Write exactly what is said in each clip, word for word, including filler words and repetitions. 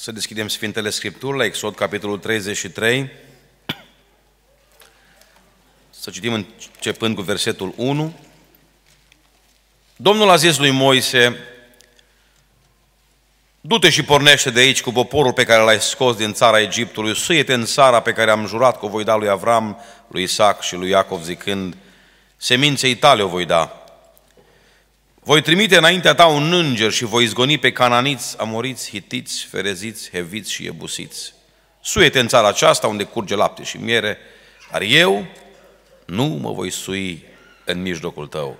Să deschidem Sfintele Scripturi la Exod, capitolul treizeci și trei. Să citim începând cu versetul unu. Domnul a zis lui Moise: du-te și pornește de aici cu poporul pe care l-ai scos din țara Egiptului, suie-te în țara pe care am jurat că o voi da lui Avram, lui Isaac și lui Iacov, zicând: seminței tale o voi da. Voi trimite înaintea ta un înger și voi izgoni pe cananiți, amoriți, hitiți, fereziți, heviți și ebusiți. Suie-te în țara aceasta unde curge lapte și miere, dar eu nu mă voi sui în mijlocul tău,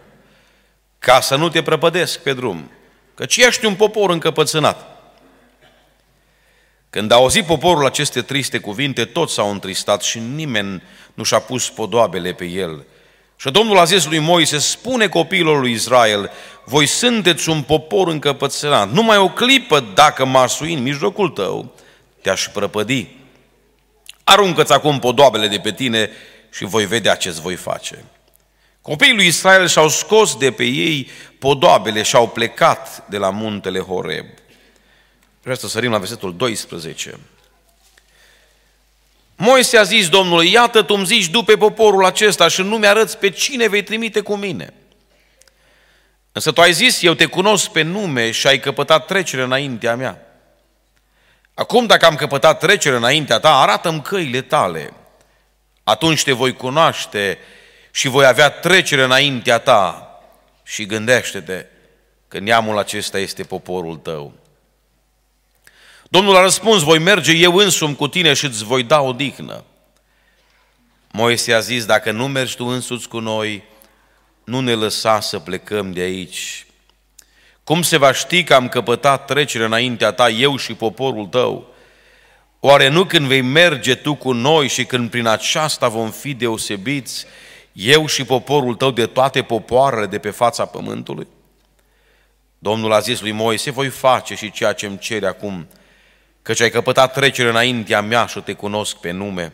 ca să nu te prăpădesc pe drum, căci ești un popor încăpățânat. Când a auzit poporul aceste triste cuvinte, toți s-au întristat și nimeni nu și-a pus podoabele pe el. Și Domnul a zis lui Moise: spune copiilor lui Israel, voi sunteți un popor încăpățânat, numai o clipă dacă m-aș sui în mijlocul tău, te-aș prăpădi. Aruncă-ți acum podoabele de pe tine și voi vedea ce-ți voi face. Copiii lui Israel și-au scos de pe ei podoabele și-au plecat de la muntele Horeb. Vreau să sărim la versetul doisprezece. Moise a zis Domnului: iată, tu îmi zici după poporul acesta și nu mi-arăți pe cine vei trimite cu mine. Însă tu ai zis: eu te cunosc pe nume și ai căpătat trecere înaintea mea. Acum, dacă am căpătat trecere înaintea ta, arată-mi căile tale. Atunci te voi cunoaște și voi avea trecere înaintea ta. Și gândește-te că neamul acesta este poporul tău. Domnul a răspuns: voi merge eu însumi cu tine și îți voi da odihnă. Moise a zis: dacă nu mergi tu însuți cu noi, nu ne lăsa să plecăm de aici. Cum se va ști că am căpătat trecere înaintea ta, eu și poporul tău? Oare nu când vei merge tu cu noi și când prin aceasta vom fi deosebiți, eu și poporul tău, de toate popoarele de pe fața pământului? Domnul a zis lui Moise: voi face și ceea ce îmi ceri acum, căci ai căpătat trecere înaintea mea și te cunosc pe nume.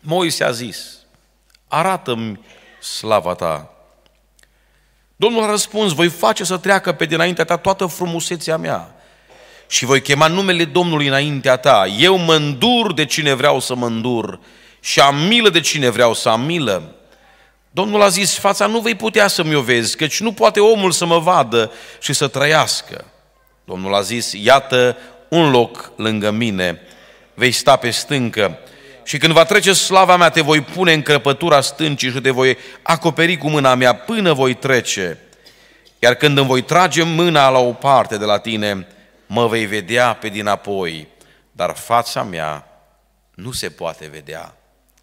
Moise a zis: arată-mi slava ta. Domnul a răspuns: voi face să treacă pe dinaintea ta toată frumusețea mea și voi chema numele Domnului înaintea ta. Eu mă îndur de cine vreau să mă îndur și am milă de cine vreau să am milă. Domnul a zis: fața nu vei putea să-mi o vezi, căci nu poate omul să mă vadă și să trăiască. Domnul a zis: iată un loc lângă mine, vei sta pe stâncă și când va trece slava mea te voi pune în crăpătura stâncii și te voi acoperi cu mâna mea până voi trece. Iar când îmi voi trage mâna la o parte de la tine, mă vei vedea pe dinapoi, dar fața mea nu se poate vedea.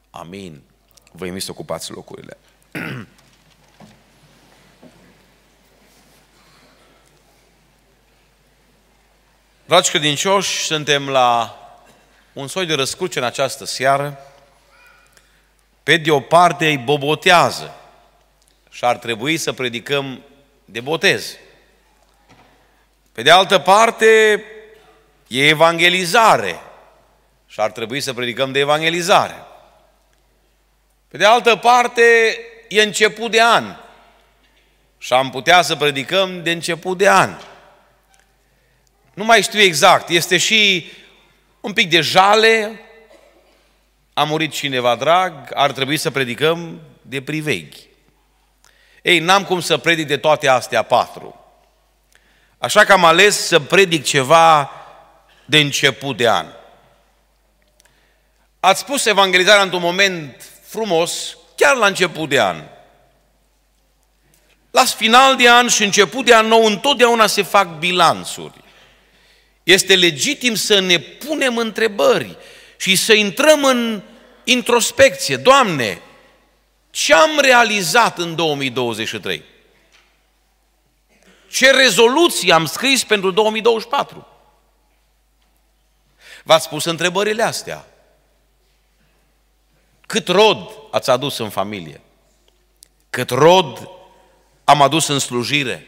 Amin. Vă invit să ocupați locurile. Dragi credincioși, suntem la un soi de răscruce în această seară. Pe de o parte îi bobotează și ar trebui să predicăm de botez. Pe de altă parte e evangelizare și ar trebui să predicăm de evangelizare. Pe de altă parte e început de an și am putea să predicăm de început de an. Nu mai știu exact, este și un pic de jale, a murit cineva drag, ar trebui să predicăm de priveghi. Ei, n-am cum să predic de toate astea patru. Așa că am ales să predic ceva de început de an. Ați spus evangelizarea într-un moment frumos, chiar la început de an. La final de an și început de an nou, întotdeauna se fac bilanțuri. Este legitim să ne punem întrebări și să intrăm în introspecție. Doamne, ce am realizat în două mii douăzeci și trei? Ce rezoluții am scris pentru două mii douăzeci și patru? V-ați pus întrebările astea? Cât rod ați adus în familie? Cât rod am adus în slujire?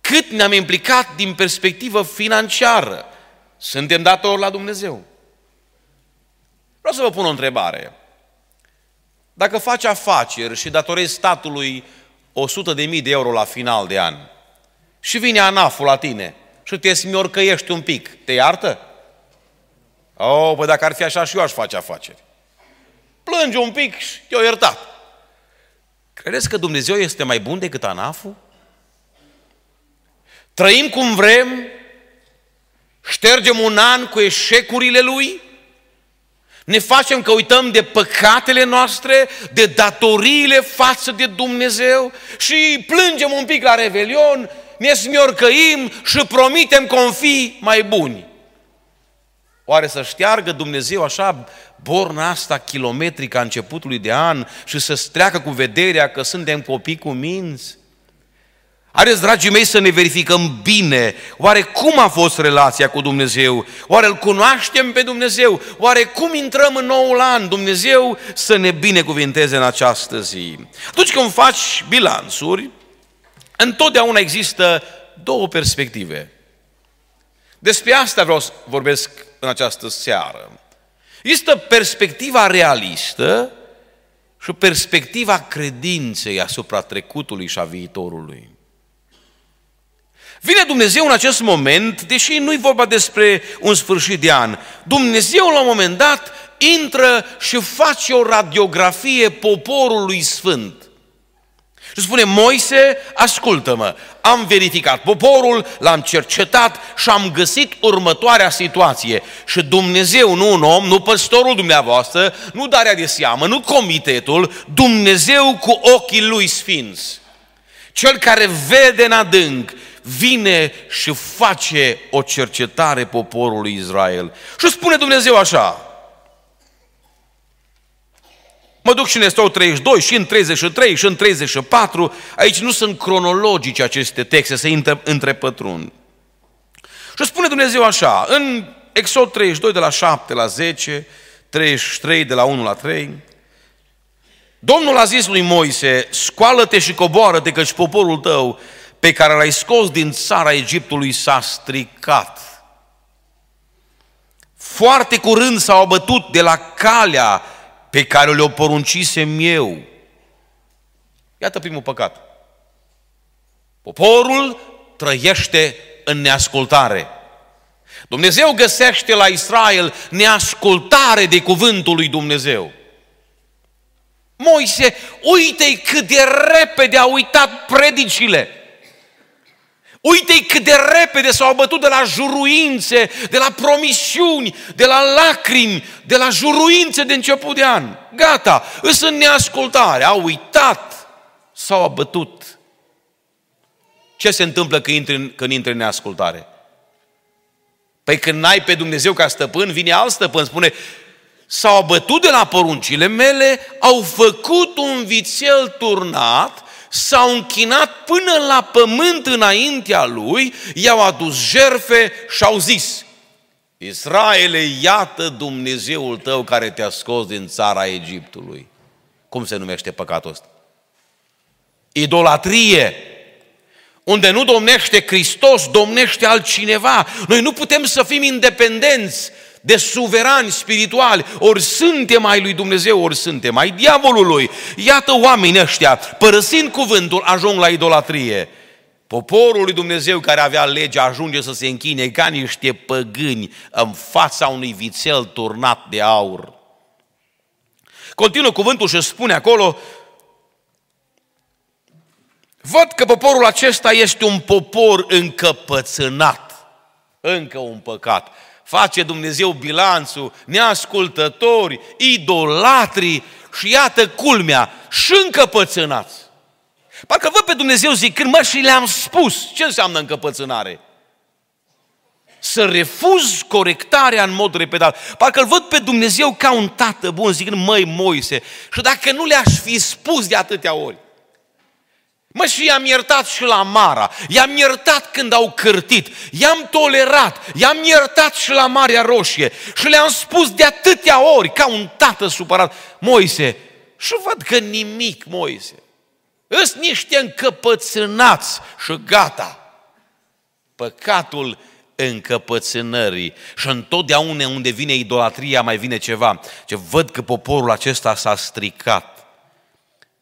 Cât ne-am implicat din perspectivă financiară? Suntem datori la Dumnezeu? Vreau să vă pun o întrebare. Dacă faci afaceri și datorezi statului o sută de mii de euro la final de an și vine ANAF-ul la tine și te smiorcăiești un pic, te iartă? Oh, păi dacă ar fi așa și eu aș face afaceri. Plângi un pic și te-o iertat. Credeți că Dumnezeu este mai bun decât ANAF-ul? Trăim cum vrem, ștergem un an cu eșecurile lui, ne facem că uităm de păcatele noastre, de datoriile față de Dumnezeu și plângem un pic la Revelion, ne smiorcăim și promitem că fi mai buni. Oare să șteargă Dumnezeu așa borna asta kilometrică a începutului de an și să-ți treacă cu vederea că suntem copii cu minți? Haideți, dragii mei, să ne verificăm bine. Oare cum a fost relația cu Dumnezeu? Oare îl cunoaștem pe Dumnezeu? Oare cum intrăm în noul an? Dumnezeu să ne binecuvinteze în această zi. Atunci când faci bilanțuri, întotdeauna există două perspective. Despre asta vreau să vorbesc în această seară. Este perspectiva realistă și perspectiva credinței asupra trecutului și a viitorului. Vine Dumnezeu în acest moment, deși nu-i vorba despre un sfârșit de an, Dumnezeu la un moment dat intră și face o radiografie poporului sfânt. Și spune, Moise, ascultă-mă, am verificat poporul, l-am cercetat și am găsit următoarea situație. Și Dumnezeu, nu un om, nu păstorul dumneavoastră, nu darea de seamă, nu comitetul, Dumnezeu cu ochii lui sfinți, cel care vede în adânc, vine și face o cercetare poporului Israel. Și spune Dumnezeu așa, mă duc și în Exod treizeci și doi, și în treizeci și trei, și în treizeci și patru, aici nu sunt cronologice aceste texte, se întrepătrund. Și spune Dumnezeu așa, în Exod treizeci și doi de la șapte la zece, treizeci și trei de la unu la trei, Domnul a zis lui Moise, scoală-te și coboară-te, căci poporul tău pe care l-ai scos din țara Egiptului s-a stricat. Foarte curând s-au abătut de la calea pe care le-o poruncisem eu. Iată primul păcat. Poporul trăiește în neascultare. Dumnezeu găsește la Israel neascultare de cuvântul lui Dumnezeu. Moise, uite-i cât de repede a uitat predicile. Uite-i cât de repede s-au abătut de la juruințe, de la promisiuni, de la lacrimi, de la juruințe de început de an. Gata, îs în neascultare, au uitat, s-au abătut. Ce se întâmplă când intri, când intri în neascultare? Păi când n-ai pe Dumnezeu ca stăpân, vine alt stăpân, spune, s-au abătut de la poruncile mele, au făcut un vițel turnat, s-au închinat până la pământ înaintea lui, i-au adus jerfe și au zis, Israele, iată Dumnezeul tău care te-a scos din țara Egiptului. Cum se numește păcatul ăsta? Idolatrie. Unde nu domnește Hristos, domnește altcineva. Noi nu putem să fim independenți de suverani spirituali, ori suntem ai lui Dumnezeu, ori suntem ai diavolului. Iată oamenii ăștia, părăsind cuvântul, ajung la idolatrie. Poporul lui Dumnezeu care avea legea ajunge să se închine ca niște păgâni în fața unui vițel turnat de aur. Continuă cuvântul și spune acolo, văd că poporul acesta este un popor încăpățânat. Încă un păcat. Face Dumnezeu bilanțul, neascultători, idolatri și iată culmea, și încăpățânați. Parcă văd pe Dumnezeu zicând, mă, și le-am spus. Ce înseamnă încăpățânare? Să refuz corectarea în mod repetat. Parcă îl văd pe Dumnezeu ca un tată bun, zicând, măi, Moise, și dacă nu le-aș fi spus de atâtea ori, mă, și i-am iertat și la Mara, i-am iertat când au cârtit, i-am tolerat, i-am iertat și la Marea Roșie și le-am spus de atâtea ori, ca un tată supărat, Moise, și văd că nimic, Moise, îs niște încăpățânați și gata. Păcatul încăpățânării. Și întotdeauna unde vine idolatria mai vine ceva. Ce văd că poporul acesta s-a stricat.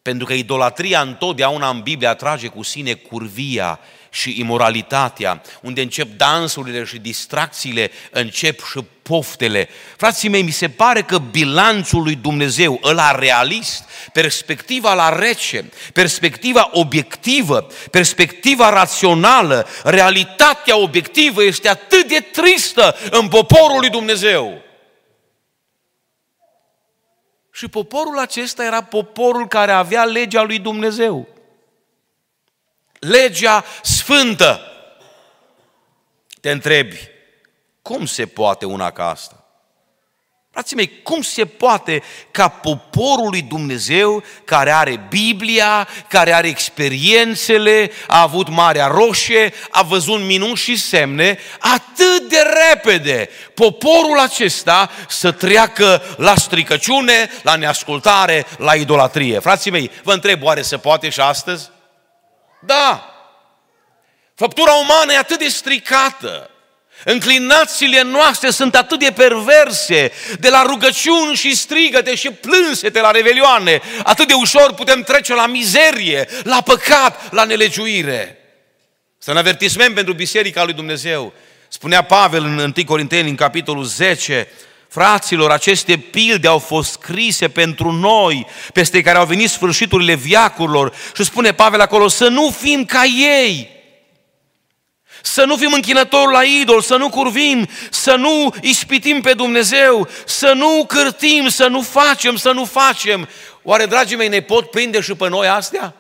Pentru că idolatria întotdeauna în Biblie atrage cu sine curvia și imoralitatea, unde încep dansurile și distracțiile, încep și poftele. Frații mei, mi se pare că bilanțul lui Dumnezeu, ăla realist, perspectiva la rece, perspectiva obiectivă, perspectiva rațională, realitatea obiectivă este atât de tristă în poporul lui Dumnezeu. Și poporul acesta era poporul care avea legea lui Dumnezeu. Legea sfântă. Te întrebi, cum se poate una ca asta? Frații mei, cum se poate ca poporul lui Dumnezeu, care are Biblia, care are experiențele, a avut Marea Roșie, a văzut minuni și semne, atât de repede poporul acesta să treacă la stricăciune, la neascultare, la idolatrie? Frații mei, vă întreb, oare se poate și astăzi? Da! Făptura umană e atât de stricată, înclinațiile noastre sunt atât de perverse, de la rugăciuni și strigăte și plânsete la revelioane, atât de ușor putem trece la mizerie, la păcat, la nelegiuire. Este un avertisment pentru Biserica lui Dumnezeu. Spunea Pavel în Anticorinten, în capitolul zece, fraților, aceste pilde au fost scrise pentru noi, peste care au venit sfârșiturile veacurilor. Și spune Pavel acolo, să nu fim ca ei, să nu fim închinători la idol, să nu curvim, să nu ispitim pe Dumnezeu, să nu cârtim, să nu facem, să nu facem. Oare, dragii mei, ne pot prinde și pe noi astea?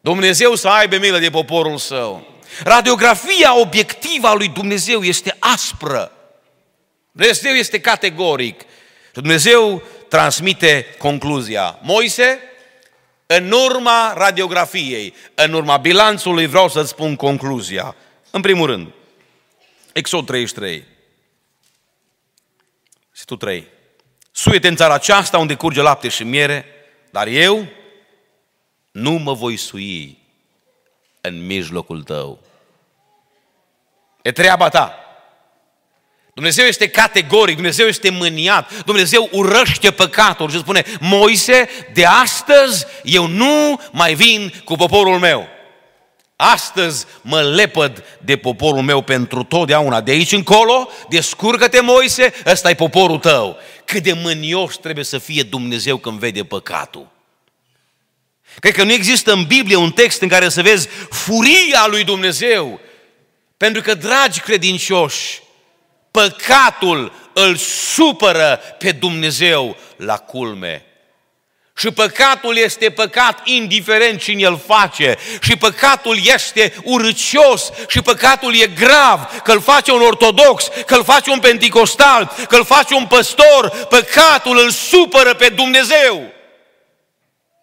Dumnezeu să aibă milă de poporul său. Radiografia obiectivă a lui Dumnezeu este aspră. Dumnezeu este categoric. Dumnezeu transmite concluzia. Moise, în urma radiografiei, în urma bilanțului, vreau să-ți spun concluzia. În primul rând, Exod treizeci și trei. Versetul trei. Suie-te în țara aceasta unde curge lapte și miere, dar eu nu mă voi sui în mijlocul tău. E treaba ta. Dumnezeu este categoric, Dumnezeu este mâniat, Dumnezeu urăște păcatul și spune, Moise, de astăzi eu nu mai vin cu poporul meu. Astăzi mă lepăd de poporul meu pentru totdeauna. De aici încolo, descurcă-te, Moise, ăsta e poporul tău. Cât de mânios trebuie să fie Dumnezeu când vede păcatul. Cred că nu există în Biblie un text în care să vezi furia lui Dumnezeu. Pentru că, dragi credincioși, păcatul îl supără pe Dumnezeu la culme. Și păcatul este păcat indiferent cine îl face. Și păcatul este urâcios. Și păcatul e grav. Că îl face un ortodox, că îl face un penticostal, că îl face un păstor. Păcatul îl supără pe Dumnezeu.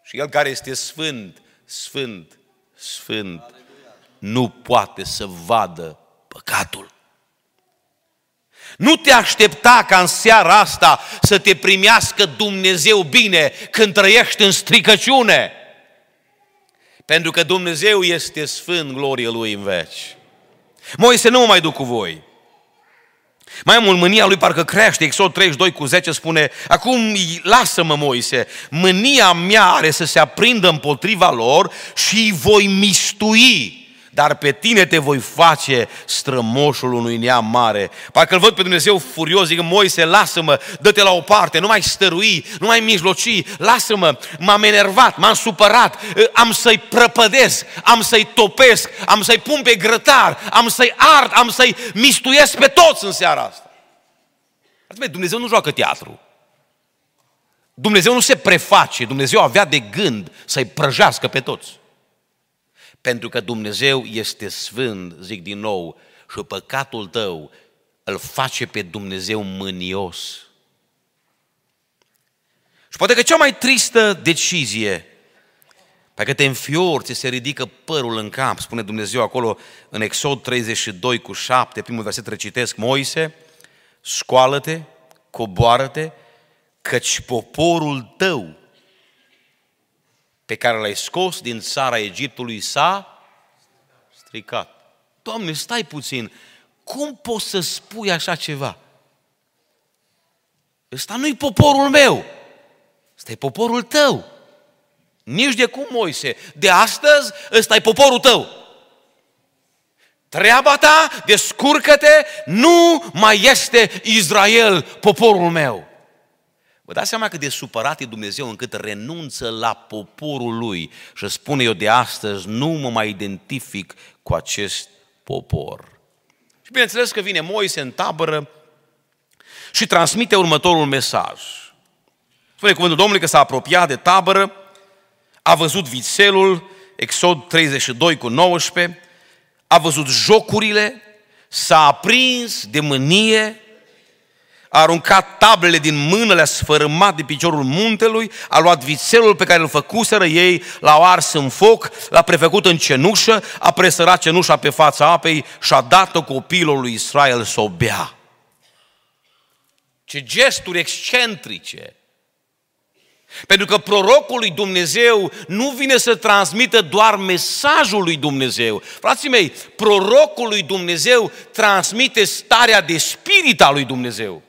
Și El care este sfânt, sfânt, sfânt, nu poate să vadă păcatul. Nu te aștepta ca în seara asta să te primească Dumnezeu bine când trăiești în stricăciune. Pentru că Dumnezeu este sfânt, glorie Lui în veci. Moise, nu mă mai duc cu voi. Mai mult, mânia lui parcă crește. Exod treizeci și doi cu zece spune, acum lasă-mă, Moise, mânia mea are să se aprindă împotriva lor și îi voi mistui. Dar pe tine te voi face strămoșul unui neam mare. Parcă îl văd pe Dumnezeu furios, zic, Moise, lasă-mă, dă-te la o parte, nu mai stărui, nu mai mijloci, lasă-mă, m-am enervat, m-am supărat, am să-i prăpădesc, am să-i topesc, am să-i pun pe grătar, am să-i ard, am să-i mistuiesc pe toți în seara asta. Dumnezeu nu joacă teatru. Dumnezeu nu se preface, Dumnezeu avea de gând să-i prăjească pe toți. Pentru că Dumnezeu este sfânt, zic din nou, și păcatul tău îl face pe Dumnezeu mânios. Și poate că cea mai tristă decizie, dacă te înfiori, ți se ridică părul în cap, spune Dumnezeu acolo în Exod treizeci și doi cu șapte, primul verset recitesc, Moise, scoală-te, coboară-te, căci poporul tău pe care l-ai scos din țara Egiptului s-a stricat. Doamne, stai puțin, cum poți să spui așa ceva? Ăsta nu-i poporul meu, ăsta e poporul tău. Nici de cum, Moise, de astăzi ăsta e poporul tău. Treaba ta, descurcă-te, nu mai este Israel, poporul meu. Vă dați seama cât de supărat e Dumnezeu încât renunță la poporul lui și spune: eu de astăzi nu mă mai identific cu acest popor. Și bineînțeles că vine Moise în tabără și transmite următorul mesaj. Spune cuvântul Domnului că s-a apropiat de tabără, a văzut vițelul, Exod treizeci și doi cu nouăsprezece, a văzut jocurile, s-a aprins de mânie, a aruncat tablele din mână, le-a sfărâmat de piciorul muntelui, a luat vițelul pe care îl făcuseră ei, l-au ars în foc, l-a prefăcut în cenușă, a presărat cenușa pe fața apei și a dat-o copiilor lui Israel să o bea. Ce gesturi excentrice! Pentru că prorocul lui Dumnezeu nu vine să transmită doar mesajul lui Dumnezeu. Frații mei, prorocul lui Dumnezeu transmite starea de spirit a lui Dumnezeu.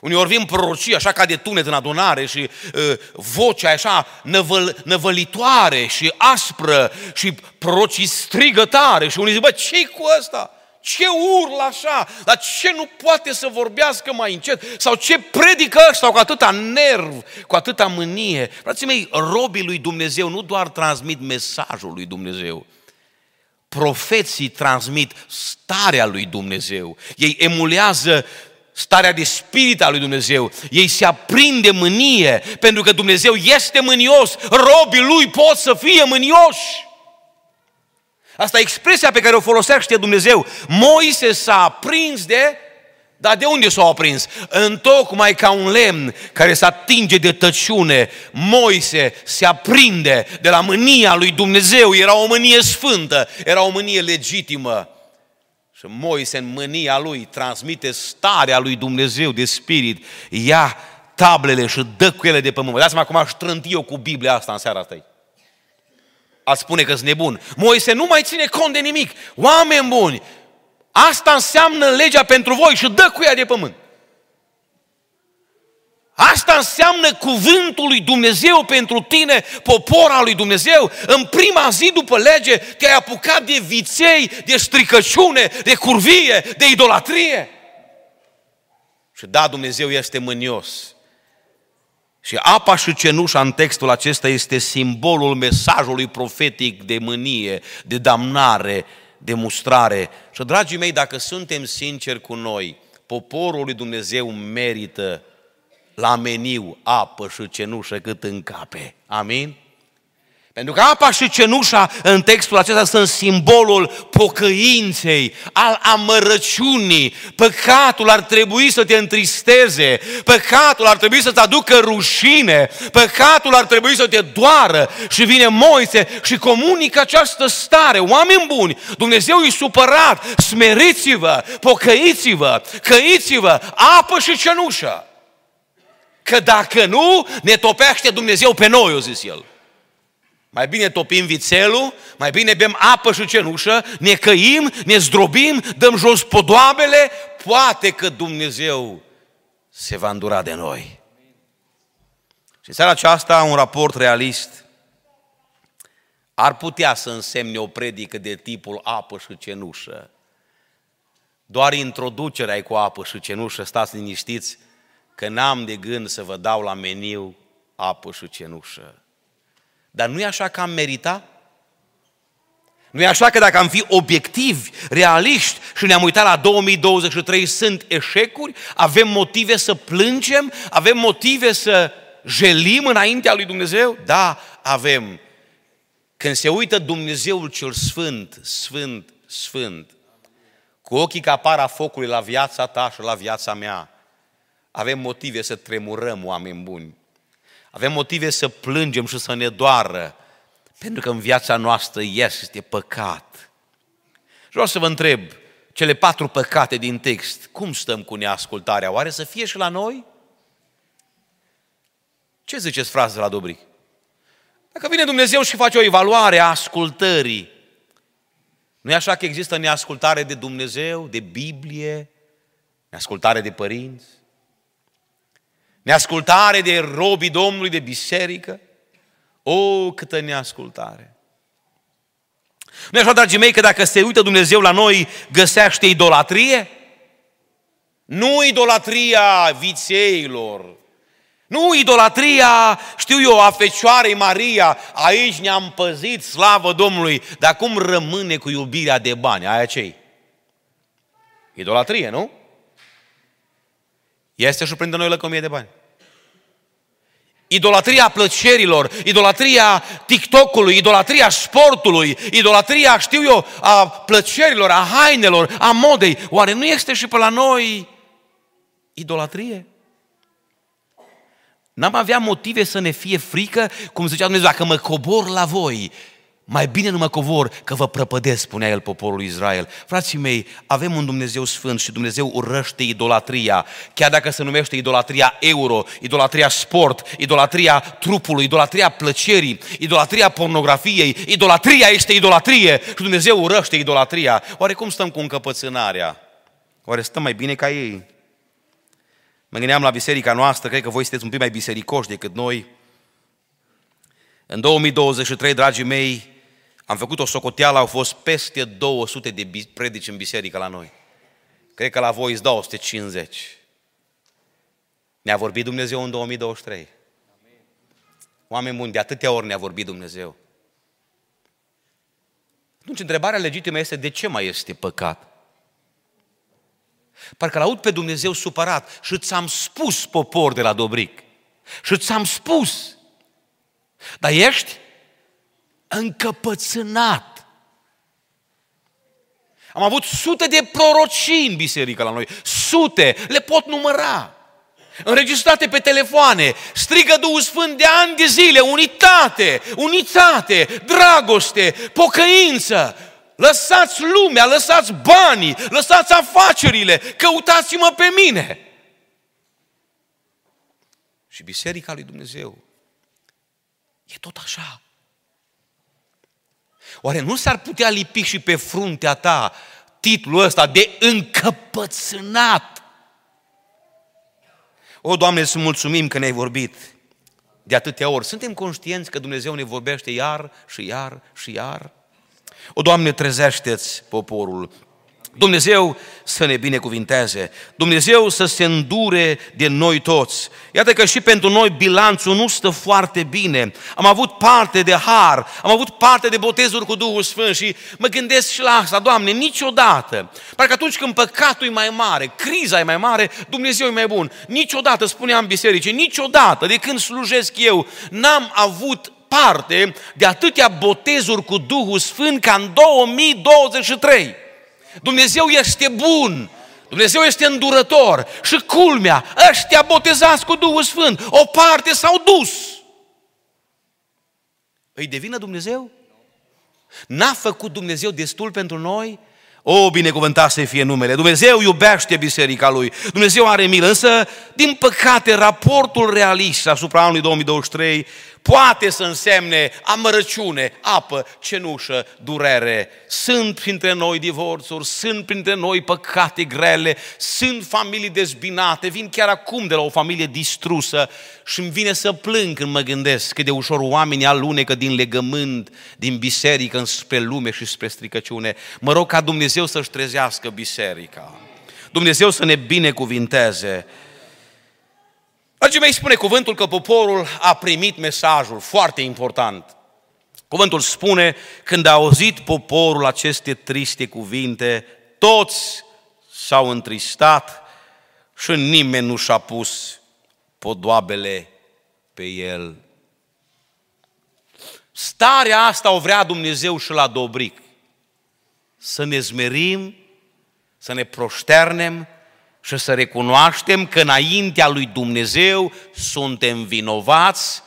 Uneori vin prorocii așa ca de tunet în adunare și uh, vocea așa năvăl, năvălitoare și aspră și prorocii strigă tare și unii zic: bă, ce-i cu ăsta? Ce urlă așa? Dar ce nu poate să vorbească mai încet? Sau ce predică ăsta cu atâta nerv, cu atâta mânie? Frații mei, robii lui Dumnezeu nu doar transmit mesajul lui Dumnezeu. Profeții transmit starea lui Dumnezeu. Ei emulează starea de spirit a lui Dumnezeu. Ei se aprind de mânie, pentru că Dumnezeu este mânios. Robii lui pot să fie mânioși. Asta e expresia pe care o folosește Dumnezeu. Moise s-a aprins de... Dar de unde s-a aprins? Întocmai ca un lemn care se atinge de tăciune, Moise se aprinde de la mânia lui Dumnezeu. Era o mânie sfântă, era o mânie legitimă. Și Moise, în mânia lui, transmite starea lui Dumnezeu de spirit. Ia tablele și dă cu ele de pământ. Vă dați seama cum aș trânti eu cu Biblia asta în seara asta. Ați spune că-s nebun. Moise nu mai ține cont de nimic. Oameni buni, asta înseamnă legea pentru voi și dă cu ea de pământ. Asta înseamnă cuvântul lui Dumnezeu pentru tine, popor al lui Dumnezeu. În prima zi după lege te-ai apucat de viței, de stricăciune, de curvie, de idolatrie. Și da, Dumnezeu este mânios. Și apa și cenușa în textul acesta este simbolul mesajului profetic de mânie, de damnare, de mustrare. Și, dragii mei, dacă suntem sinceri cu noi, poporul lui Dumnezeu merită la meniu apă și cenușă cât încape. Amin? Pentru că apa și cenușa în textul acesta sunt simbolul pocăinței, al amărăciunii. Păcatul ar trebui să te întristeze, păcatul ar trebui să-ți aducă rușine, păcatul ar trebui să te doară. Și vine Moise și comunică această stare. Oameni buni, Dumnezeu e supărat, smeriți-vă, pocăiți-vă, căiți-vă, apă și cenușă. Că dacă nu, ne topește Dumnezeu pe noi, o zis el. Mai bine topim vițelul, mai bine bem apă și cenușă, ne căim, ne zdrobim, dăm jos podoabele, poate că Dumnezeu se va îndura de noi. Și în seara aceasta, un raport realist ar putea să însemne o predică de tipul apă și cenușă. Doar introducerea e cu apă și cenușă, stați liniștiți, că n-am de gând să vă dau la meniu apă și cenușă. Dar nu e așa că am merita? Nu e așa că dacă am fi obiectivi, realiști și ne-am uitat la două mii douăzeci și trei, sunt eșecuri, avem motive să plângem, avem motive să jelim înaintea lui Dumnezeu? Da, avem. Când se uită Dumnezeul cel Sfânt, Sfânt, Sfânt, cu ochii ca para focului la viața ta și la viața mea, avem motive să tremurăm, oameni buni. Avem motive să plângem și să ne doară, pentru că în viața noastră este păcat. Și vreau să vă întreb, cele patru păcate din text, cum stăm cu neascultarea? Oare să fie și la noi? Ce ziceți, frați de la Dobric? Dacă vine Dumnezeu și face o evaluare a ascultării, nu e așa că există neascultare de Dumnezeu, de Biblie, neascultare de părinți? Neascultare de robii Domnului, de biserică. O, câtă neascultare! Nu-i așa, dragii mei, că dacă se uită Dumnezeu la noi, găsește idolatrie? Nu idolatria vițeilor, nu idolatria, știu eu, a Fecioarei Maria, aici ne-am păzit, slavă Domnului, dar cum rămâne cu iubirea de bani? Aia ce-i? Idolatrie, nu? Este și prinde noi lăcomie de bani. Idolatria plăcerilor, idolatria TikTok-ului, idolatria sportului, idolatria, știu eu, a plăcerilor, a hainelor, a modei. Oare nu este și pe la noi idolatrie? N-am avea motive să ne fie frică, cum zicea Dumnezeu, dacă mă cobor la voi, mai bine nu mă cobor, că vă prăpădesc, spunea el poporul Israel. Frații mei, avem un Dumnezeu sfânt și Dumnezeu urăște idolatria, chiar dacă se numește idolatria euro, idolatria sport, idolatria trupului, idolatria plăcerii, idolatria pornografiei, idolatria este idolatrie și Dumnezeu urăște idolatria. Oare cum stăm cu încăpățânarea? Oare stăm mai bine ca ei? Mă gândeam la biserica noastră, cred că voi sunteți un pic mai bisericoși decât noi. În două mii douăzeci și trei, dragii mei, am făcut o socoteală, au fost peste două sute de predici în biserică la noi. Cred că la voi îți dau o sută cincizeci. Ne-a vorbit Dumnezeu în două mii douăzeci și trei. Oameni buni, de atâtea ori ne-a vorbit Dumnezeu. Atunci, întrebarea legitimă este, de ce mai este păcat? Parcă l-aud pe Dumnezeu supărat. Și ți-am spus, popor de la Dobric, și ți-am spus, dar ești încăpățânat. Am avut sute de prorocii în biserică la noi, sute, le pot număra, înregistrate pe telefoane, strigă Duhul Sfânt de ani de zile, unitate, unitate, dragoste, pocăință. Lăsați lumea, lăsați banii, lăsați afacerile, căutați-mă pe mine. Și biserica lui Dumnezeu e tot așa. Oare nu s-ar putea lipi și pe fruntea ta titlul ăsta de încăpățânat? O, Doamne, îți mulțumim că ne-ai vorbit de atâtea ori. Suntem conștienți că Dumnezeu ne vorbește iar și iar și iar? O, Doamne, trezește-ți poporul. Dumnezeu să ne binecuvinteze. Dumnezeu să se îndure de noi toți. Iată că și pentru noi bilanțul nu stă foarte bine. Am avut parte de har, am avut parte de botezuri cu Duhul Sfânt și mă gândesc și la asta, Doamne, niciodată. Parcă atunci când păcatul e mai mare, criza e mai mare, Dumnezeu e mai bun. Niciodată, spuneam bisericii, niciodată, de când slujesc eu, n-am avut parte de atâtea botezuri cu Duhul Sfânt ca în două mii douăzeci și trei. Dumnezeu este bun, Dumnezeu este îndurător și culmea, ăștia botezați cu Duhul Sfânt, o parte s-au dus. Îi devină Dumnezeu? N-a făcut Dumnezeu destul pentru noi? O, binecuvântat să fie numele. Dumnezeu iubește biserica Lui, Dumnezeu are milă, însă, din păcate, raportul realist asupra anului două mii douăzeci și trei poate să însemne amărăciune, apă, cenușă, durere. Sunt printre noi divorțuri, sunt printre noi păcate grele, sunt familii dezbinate, vin chiar acum de la o familie distrusă și îmi vine să plâng când mă gândesc cât de ușor oamenii alunecă din legământ, din biserică, înspre lume și spre stricăciune. Mă rog ca Dumnezeu să-și trezească biserica. Dumnezeu să ne binecuvinteze. Dragii mei, spune cuvântul că poporul a primit mesajul, foarte important. Cuvântul spune, când a auzit poporul aceste triste cuvinte, toți s-au întristat și nimeni nu și-a pus podoabele pe el. Starea asta o vrea Dumnezeu și la Dobric. Să ne zmerim, să ne proșternem, și să recunoaștem că înaintea lui Dumnezeu suntem vinovați.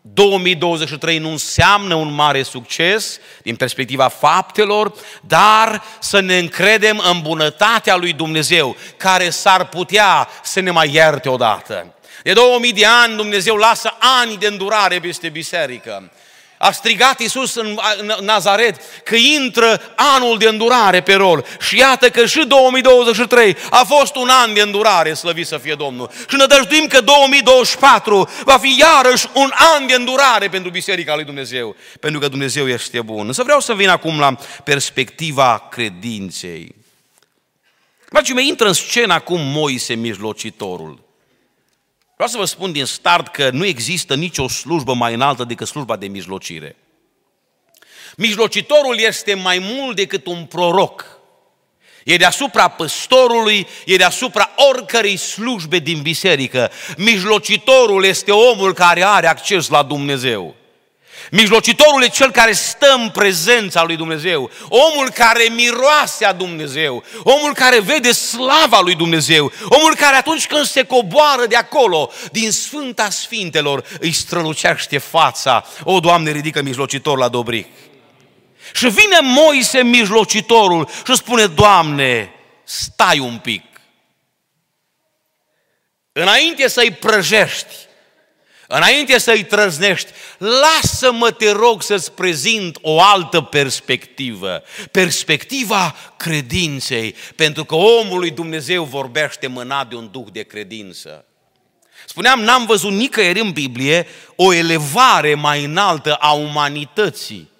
două mii douăzeci și trei nu înseamnă un mare succes din perspectiva faptelor, dar să ne încredem în bunătatea lui Dumnezeu, care s-ar putea să ne mai ierte odată. De două mii de ani Dumnezeu lasă ani de îndurare peste biserică. A strigat Iisus în Nazaret că intră anul de îndurare pe rol. Și iată că și două mii douăzeci și trei a fost un an de îndurare, slăvit să fie Domnul. Și nădăjduim că două mii douăzeci și patru va fi iarăși un an de îndurare pentru Biserica lui Dumnezeu. Pentru că Dumnezeu este bun. Însă vreau să vin acum la perspectiva credinței. Dragii mei, intră în scenă acum Moise mijlocitorul. Vreau să vă spun din start că nu există nicio slujbă mai înaltă decât slujba de mijlocire. Mijlocitorul este mai mult decât un proroc. E deasupra păstorului, e deasupra oricărei slujbe din biserică. Mijlocitorul este omul care are acces la Dumnezeu. Mijlocitorul e cel care stă în prezența lui Dumnezeu, omul care miroase a Dumnezeu, omul care vede slava lui Dumnezeu, omul care atunci când se coboară de acolo, din Sfânta Sfintelor, îi strălucește fața. O, Doamne, ridică mijlocitor la Dobric. Și vine Moise mijlocitorul și spune, Doamne, stai un pic. Înainte să-i prăjești, înainte să-i trăznești, lasă-mă, te rog, să-ți prezint o altă perspectivă. Perspectiva credinței, pentru că omul lui Dumnezeu vorbește mânat de un duh de credință. Spuneam, n-am văzut nicăieri în Biblie o elevare mai înaltă a umanității.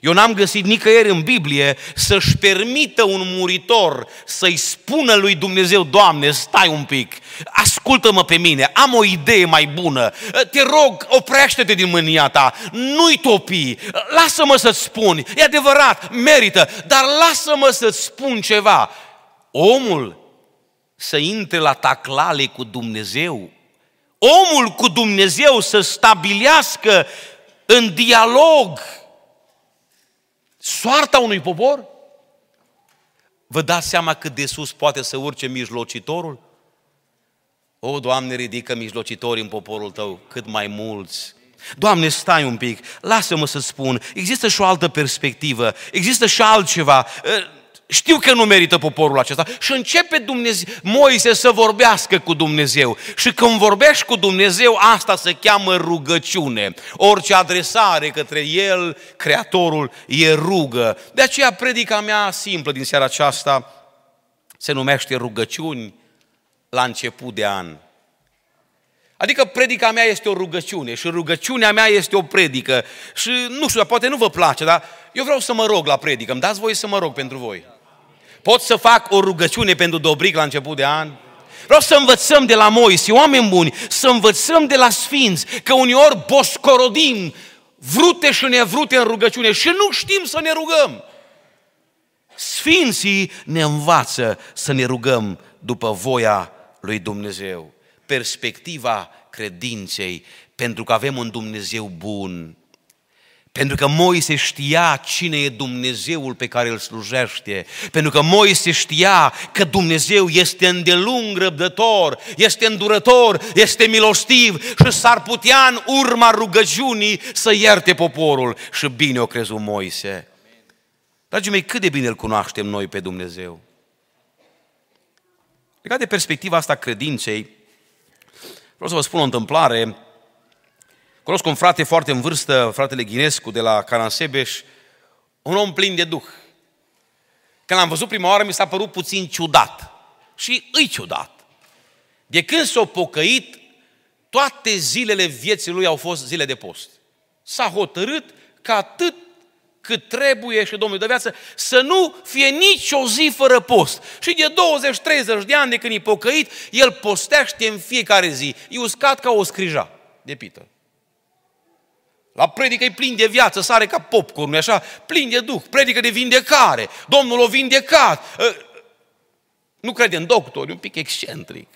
Eu n-am găsit nicăieri în Biblie să-și permită un muritor să-i spună lui Dumnezeu, Doamne, stai un pic, ascultă-mă pe mine, am o idee mai bună, te rog, oprește-te din mânia ta, nu-i topi, lasă-mă să-ți spun, e adevărat, merită, dar lasă-mă să-ți spun ceva. Omul să intre la taclale cu Dumnezeu, omul cu Dumnezeu să stabilească în dialog soarta unui popor? Vă dați seama cât de sus poate să urce mijlocitorul? O, Doamne, ridică mijlocitorii în poporul Tău, cât mai mulți. Doamne, stai un pic, lasă-mă să spun, există și o altă perspectivă, există și altceva, știu că nu merită poporul acesta. Și începe Dumnezeu, Moise să vorbească cu Dumnezeu. Și când vorbești cu Dumnezeu, asta se cheamă rugăciune. Orice adresare către El, Creatorul, e rugă. De aceea predica mea simplă din seara aceasta se numește rugăciuni la început de an. Adică predica mea este o rugăciune și rugăciunea mea este o predică. Și nu știu, poate nu vă place, dar eu vreau să mă rog la predică. Îmi dați voie să mă rog pentru voi? Pot să fac o rugăciune pentru Dobric la început de an? Vreau să învățăm de la Moise, oameni buni, să învățăm de la sfinți, că uneori boscorodim vrute și nevrute în rugăciune și nu știm să ne rugăm. Sfinții ne învață să ne rugăm după voia lui Dumnezeu. Perspectiva credinței, pentru că avem un Dumnezeu bun. Pentru că Moise știa cine e Dumnezeul pe care îl slujește. Pentru că Moise știa că Dumnezeu este îndelung răbdător, este îndurător, este milostiv și s-ar putea în urma rugăciunii să ierte poporul. Și bine o crezut Moise. Dragii mei, cât de bine îl cunoaștem noi pe Dumnezeu. Legat de perspectiva asta credinței, vreau să vă spun o întâmplare. Cunosc un frate foarte în vârstă, fratele Ghinescu de la Caransebeș, un om plin de duh. Când l-am văzut prima oară, mi s-a părut puțin ciudat. Și îi ciudat. De când s-a pocăit, toate zilele vieții lui au fost zile de post. S-a hotărât că atât cât trebuie și Domnul de viață, să nu fie nicio zi fără post. Și de douăzeci treizeci de ani de când e pocăit, el postește în fiecare zi. E uscat ca o scrija de pită. La predică e plin de viață, sare ca popcorn, nu-i așa? Plin de duh, predică de vindecare, Domnul l-a vindecat. Nu crede în doctor, e un pic excentric.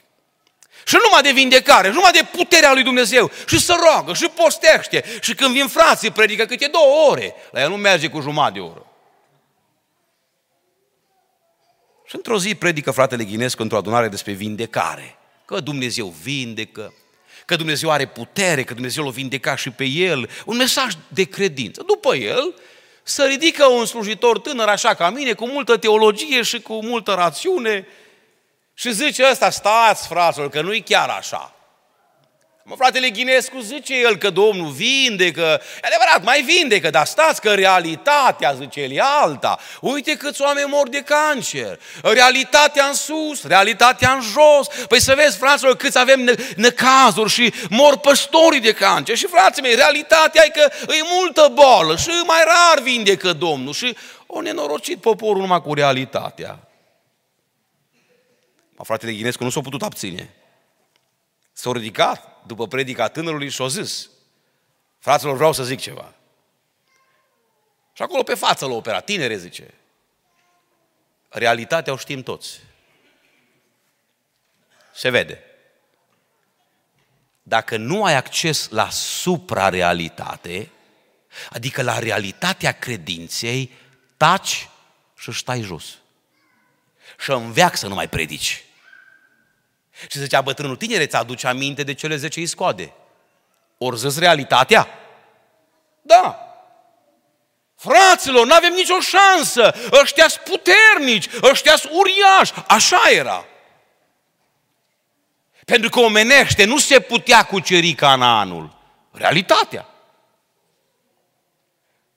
Și numai de vindecare, și numai de puterea lui Dumnezeu. Și se roagă, și postește. Și când vin frații, predică câte două ore. La el nu merge cu jumătate de oră. Și într-o zi predică fratele Ghinescu într-o adunare despre vindecare. Că Dumnezeu vindecă, că Dumnezeu are putere, că Dumnezeu l-a vindecat și pe el. Un mesaj de credință. După el, se ridică un slujitor tânăr așa ca mine, cu multă teologie și cu multă rațiune, și zice ăsta, stați, fraților, că nu-i chiar așa. Mă, fratele Ghinescu, zice el că Domnul vindecă. E adevărat, mai vindecă, dar stați că realitatea, zice el, e alta. Uite câți oameni mor de cancer. Realitatea în sus, realitatea în jos. Păi să vezi, fraților, câți avem necazuri și mor păstorii de cancer. Și, frații mei, realitatea e că e multă boală și mai rar vindecă Domnul. Și o nenorocit poporul numai cu realitatea. Mă, fratele Ghinescu nu s-a putut abține. S-a ridicat după predica tânărului și-o zis: fraților, vreau să zic ceva. Și acolo pe față l-a operat, tinere, zice: realitatea o știm toți. Se vede. Dacă nu ai acces la suprarealitate, adică la realitatea credinței, taci și stai jos. Și în veac să nu mai predici. Și zicea bătrânul: tinere, îți aduce aminte de cele zece iscoade? Ori zis realitatea? Da. Fraților, n-avem nicio șansă. Ăștia-s puternici, ăștia-s uriași. Așa era. Pentru că omenește nu se putea cuceri Canaanul. Realitatea.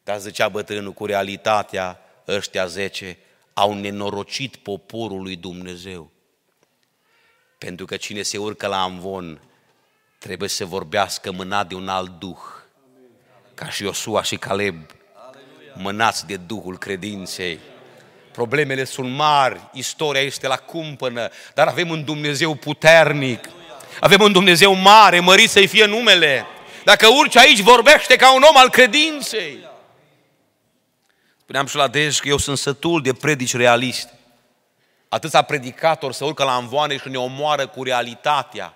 Dar zicea bătrânul: cu realitatea ăștia zece au nenorocit poporul lui Dumnezeu. Pentru că cine se urcă la amvon trebuie să vorbească mânat de un alt duh. Ca și Iosua și Caleb, mânați de Duhul credinței. Problemele sunt mari, istoria este la cumpănă, dar avem un Dumnezeu puternic. Avem un Dumnezeu mare, mărit să-i fie numele. Dacă urci aici, vorbește ca un om al credinței. Spuneam și la Dej că eu sunt sătul de predici realiste. Atâția predicatori se urcă la amvoane și ne omoară cu realitatea,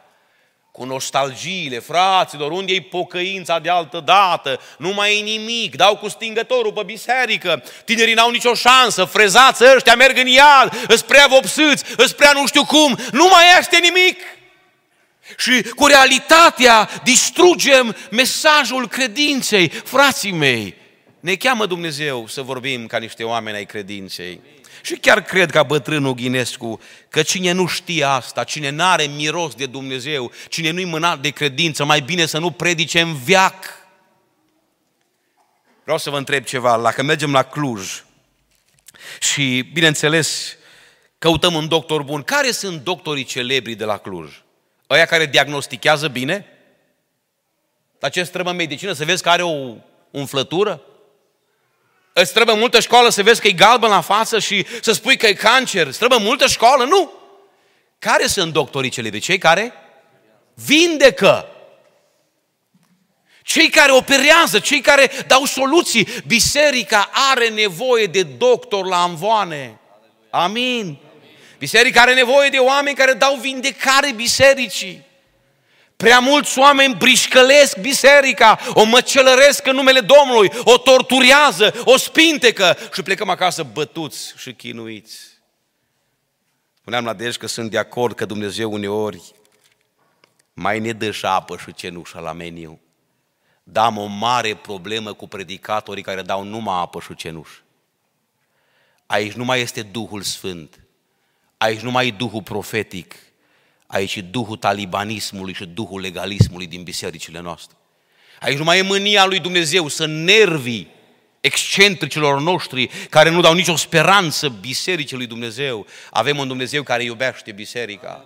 cu nostalgiile. Fraților, unde e pocăința de altă dată? Nu mai e nimic, dau cu stingătorul pe biserică, tinerii n-au nicio șansă, frezați ăștia, merg în iad, îs prea vopsâți, îs prea nu știu cum, nu mai este nimic. Și cu realitatea distrugem mesajul credinței. Frații mei, ne cheamă Dumnezeu să vorbim ca niște oameni ai credinței. Și chiar cred, ca bătrânul Ghinescu, că cine nu știe asta, cine n-are miros de Dumnezeu, cine nu-i mânat de credință, mai bine să nu predice în veac. Vreau să vă întreb ceva. Dacă mergem la Cluj și, bineînțeles, căutăm un doctor bun, care sunt doctorii celebri de la Cluj? Aia care diagnostichează bine? Dar ce străbă medicină? Să vezi că are o umflătură? Îți trebuie multă școală să vezi că e galben la față și să spui că e cancer? Îți trebuie multă școală? Nu! Care sunt doctorii celebri? Cei care vindecă. Cei care operează, cei care dau soluții. Biserica are nevoie de doctor la amvoane. Amin! Biserica are nevoie de oameni care dau vindecare bisericii. Prea mulți oameni brișcălesc biserica, o măcelăresc în numele Domnului, o torturează, o spintecă și plecăm acasă bătuți și chinuiți. Spuneam la Dej că sunt de acord că Dumnezeu uneori mai ne dă și apă și cenușă la meniu. Dar am o mare problemă cu predicatorii care dau numai apă și cenușă. Aici nu mai este Duhul Sfânt, aici nu mai e Duhul profetic. Aici e duhul talibanismului și duhul legalismului din bisericile noastre. Aici nu mai e mânia lui Dumnezeu, sunt nervii excentricilor noștri care nu dau nicio speranță bisericii lui Dumnezeu. Avem un Dumnezeu care iubește biserica.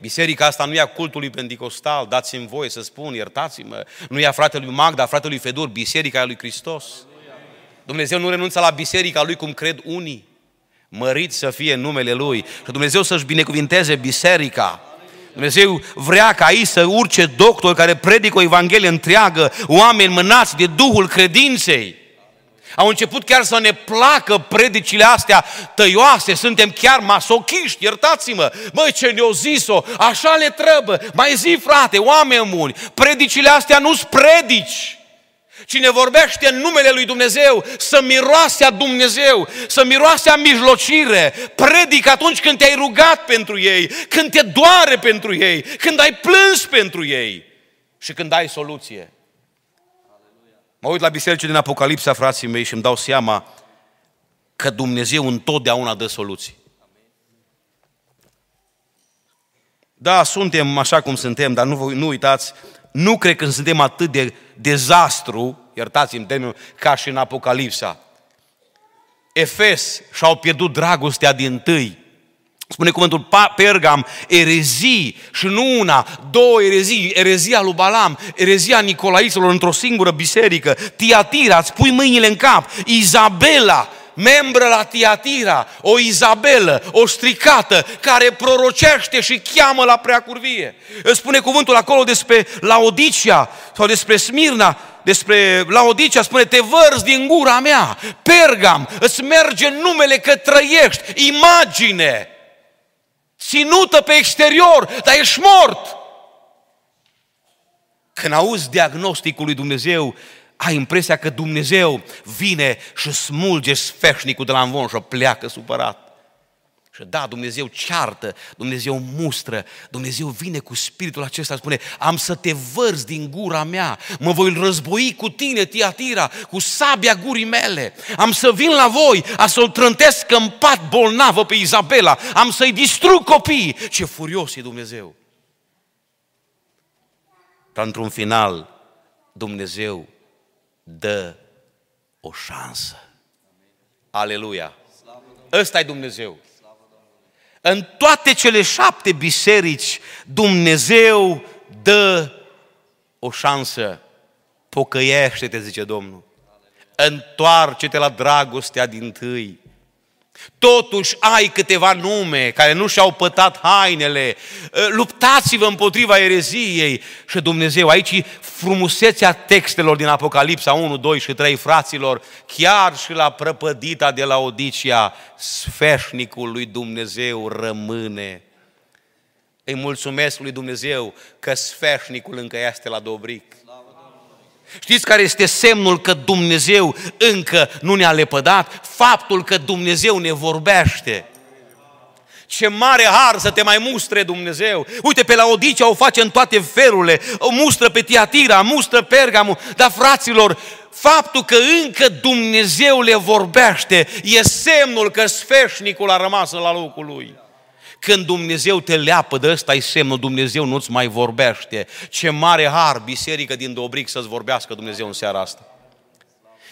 Biserica asta nu e a cultului pentecostal, dați-mi voie să spun, iertați-mă, nu e a fratelui Magda, a fratelui Fedor, biserica lui Hristos. Dumnezeu nu renunță la biserica lui cum cred unii. Mărit să fie numele Lui și Dumnezeu să-și binecuvinteze biserica. Dumnezeu vrea ca aici să urce doctori care predică o Evanghelie întreagă, oameni mânați de Duhul credinței. Au început chiar să ne placă predicile astea tăioase, suntem chiar masochiști, iertați-mă. Băi, ce ne-o zis-o, așa le trebuie. Mai zi, frate, oameni buni, predicile astea nu-s predici. Cine vorbește în numele lui Dumnezeu să miroase a Dumnezeu, să miroase a mijlocire. Predică atunci când te-ai rugat pentru ei, când te doare pentru ei, când ai plâns pentru ei și când ai soluție. Mă uit la biserică din Apocalipsa, frații mei, și îmi dau seama că Dumnezeu întotdeauna dă soluții. Da, suntem așa cum suntem, dar nu, nu uitați, nu cred că suntem atât de dezastru, iertați-mi termenul, ca și în Apocalipsa. Efes și-au pierdut dragostea din tâi. Spune cuvântul Pergam, erezii, și nu una, două erezii, erezia lui Balam, erezia Nicolaiților într-o singură biserică, Tiatira, îți pui mâinile în cap, Izabela, membră la Tiatira, o Izabelă, o stricată, care prorocește și cheamă la preacurvie. Îți spune cuvântul acolo despre Laodicea sau despre Smirna, despre Laodicea spune, te vărzi din gura mea. Pergam, îți merge numele că trăiești, imagine ținută pe exterior, dar ești mort. Când auzi diagnosticul lui Dumnezeu, ai impresia că Dumnezeu vine și smulge sfeșnicul de la învon și pleacă supărat. Și da, Dumnezeu ceartă, Dumnezeu mustră, Dumnezeu vine cu spiritul acesta, spune, am să te vărzi din gura mea, mă voi război cu tine, Tiatira, cu sabia gurii mele, am să vin la voi, am să-l trântesc în pat bolnavă pe Izabela, am să-i distrug copiii. Ce furios e Dumnezeu! Dar într-un final, Dumnezeu dă o șansă. Aleluia! Ăsta e Dumnezeu! În toate cele șapte biserici, Dumnezeu dă o șansă. Pocăiește-te, zice Domnul. Întoarce-te la dragostea dintâi. Totuși ai câteva nume care nu și-au pătat hainele. Luptați-vă împotriva ereziei. Și Dumnezeu, aici frumusețea textelor din Apocalipsa unu, doi și trei, fraților, chiar și la prăpădita de Laodicea, sfeșnicul lui Dumnezeu rămâne. Îi mulțumesc lui Dumnezeu că sfeșnicul încă este la Dobric. Știți care este semnul că Dumnezeu încă nu ne-a lepădat? Faptul că Dumnezeu ne vorbește. Ce mare har să te mai mustre Dumnezeu! Uite, pe Laodicea o face în toate felurile, o mustră pe Tiatira, mustră Pergamul, dar fraților, faptul că încă Dumnezeu le vorbește e semnul că sfeșnicul a rămas la locul lui. Când Dumnezeu te leapădă, ăsta e semnul, Dumnezeu nu-ți mai vorbește. Ce mare har, biserică din Dobric, să-ți vorbească Dumnezeu în seara asta.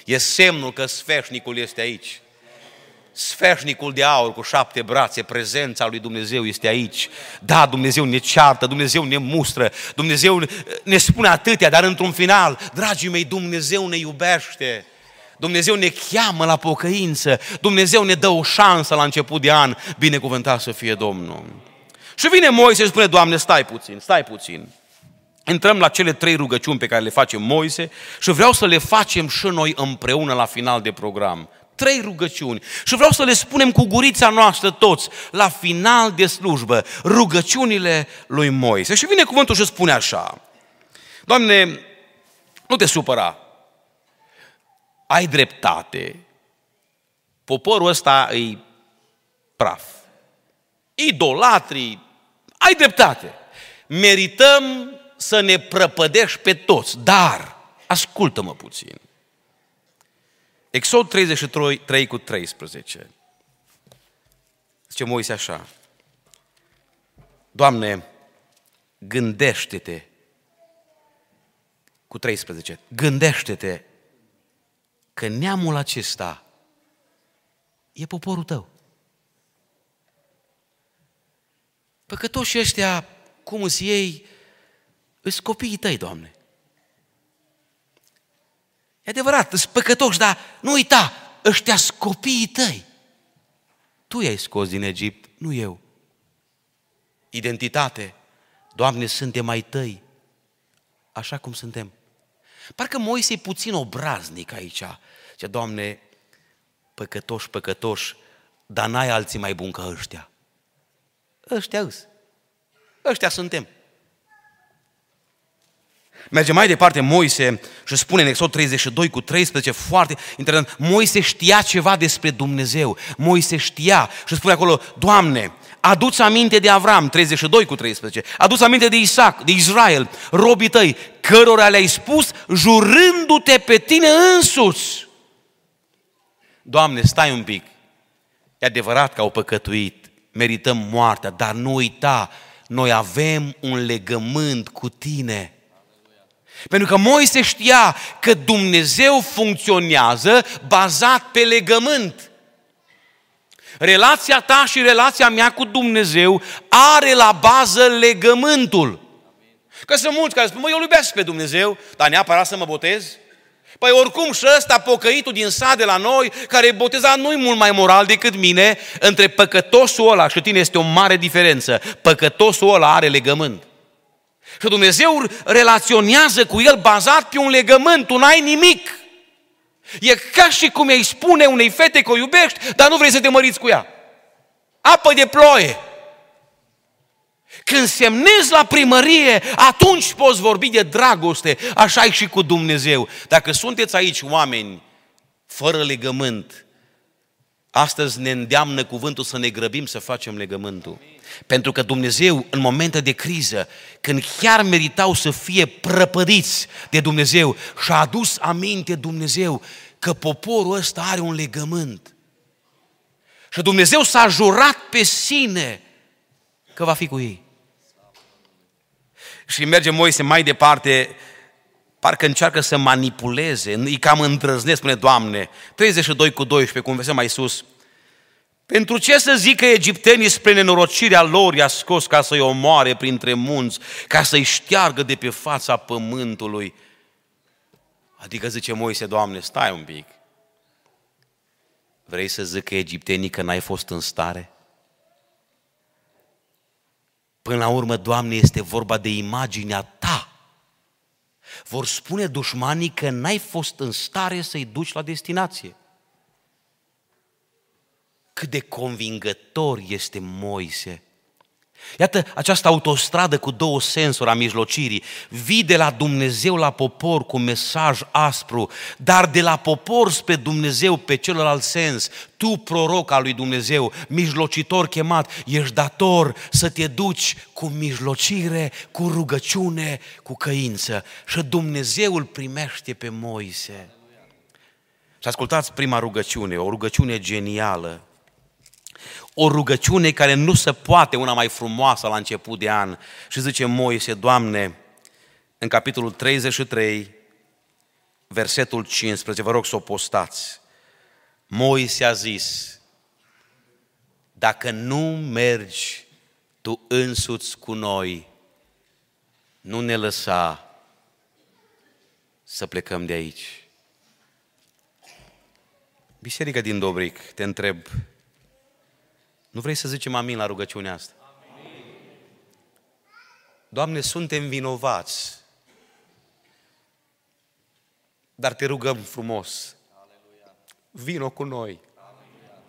E semnul că sfeșnicul este aici. Sfeșnicul de aur cu șapte brațe, prezența lui Dumnezeu este aici. Da, Dumnezeu ne ceartă, Dumnezeu ne mustră, Dumnezeu ne spune atâtea, dar într-un final, dragii mei, Dumnezeu ne iubește. Dumnezeu ne cheamă la pocăință, Dumnezeu ne dă o șansă la început de an, binecuvântat să fie Domnul. Și vine Moise și spune, Doamne, stai puțin, stai puțin. Intrăm la cele trei rugăciuni pe care le face Moise și vreau să le facem și noi împreună la final de program. Trei rugăciuni. Și vreau să le spunem cu gurița noastră toți, la final de slujbă, rugăciunile lui Moise. Și vine cuvântul și spune așa, Doamne, nu te supăra. Ai dreptate, poporul ăsta îi praf, idolatrii, ai dreptate. Merităm să ne prăpădești pe toți, dar ascultă-mă puțin. Exod treizeci și trei cu treisprezece, zice Moise așa, Doamne, gândește-te, cu treisprezece, gândește-te, că neamul acesta e poporul tău. Păcătoșii ăștia, cum îți ei, îți copiii tăi, Doamne. E adevărat, îți păcătoși, dar nu uita, ăștia-s copiii tăi. Tu i-ai scos din Egipt, nu eu. Identitate. Doamne, suntem ai tăi, așa cum suntem. Parcă Moise e puțin obraznic aici. Zice, Doamne, păcătoși, păcătoși, dar n-ai alții mai buni ca ăștia. Ăștia-s. Ăștia suntem. Merge mai departe Moise și spune în Exod treizeci și doi cu treisprezece, foarte interesant, Moise știa ceva despre Dumnezeu. Moise știa și spune acolo, Doamne, adu-ți aminte de Avram, treizeci și doi cu treisprezece, adu-ți aminte de Isaac, de Israel, robii tăi, cărora le-ai spus, jurându-te pe tine însuți. Doamne, stai un pic, e adevărat că au păcătuit, merităm moartea, dar nu uita, noi avem un legământ cu tine. Pentru că Moise știa că Dumnezeu funcționează bazat pe legământ. Relația ta și relația mea cu Dumnezeu are la bază legământul. Că sunt mulți care spun, mă, eu iubesc pe Dumnezeu, dar neapărat să mă botez? Păi oricum și ăsta, pocăitul din sat de la noi, care e botezat, nu-i mult mai moral decât mine. Între păcătosul ăla și tine este o mare diferență. Păcătosul ăla are legământ. Și Dumnezeu relaționează cu el bazat pe un legământ, tu n-ai nimic. E ca și cum îi spune unei fete că o iubești, dar nu vrei să te măriți cu ea. Apă de ploaie. Când semnezi la primărie, atunci poți vorbi de dragoste. Așa e și cu Dumnezeu. Dacă sunteți aici oameni fără legământ, astăzi ne îndeamnă cuvântul să ne grăbim să facem legământul. Amin. Pentru că Dumnezeu, în momente de criză, când chiar meritau să fie prăpădiți de Dumnezeu, și-a adus aminte Dumnezeu că poporul ăsta are un legământ. Și Dumnezeu s-a jurat pe sine că va fi cu ei. Și merge Moise mai departe, parcă încearcă să manipuleze, îi cam îndrăznesc, spune Doamne, treizeci și doi cu doisprezece, cum vedem mai sus. Pentru ce să zic că egiptenii spre nenorocirea lor i-a scos ca să-i omoare printre munți, ca să-i șteargă de pe fața pământului? Adică zice Moise, Doamne, stai un pic. Vrei să zic că egiptenii că n-ai fost în stare? Până la urmă, Doamne, este vorba de imaginea ta. Vor spune dușmanii că n-ai fost în stare să-i duci la destinație. Cât de convingător este Moise. Iată această autostradă cu două sensuri a mijlocirii. Vii de la Dumnezeu la popor cu mesaj aspru, dar de la popor spre Dumnezeu pe celălalt sens. Tu, proroc al lui Dumnezeu, mijlocitor chemat, ești dator să te duci cu mijlocire, cu rugăciune, cu căință. Și Dumnezeu îl primește pe Moise. Și ascultați prima rugăciune, o rugăciune genială. O rugăciune care nu se poate una mai frumoasă la început de an. Și zice Moise, Doamne, în capitolul treizeci și trei, versetul cincisprezece, vă rog să o postați. Moise a zis, dacă nu mergi tu însuți cu noi, nu ne lăsa să plecăm de aici. Biserica din Dobric, te întreb, nu vrei să zicem amin la rugăciunea asta? Amin. Doamne, suntem vinovați, dar te rugăm frumos. Aleluia. Vino cu noi. Aleluia.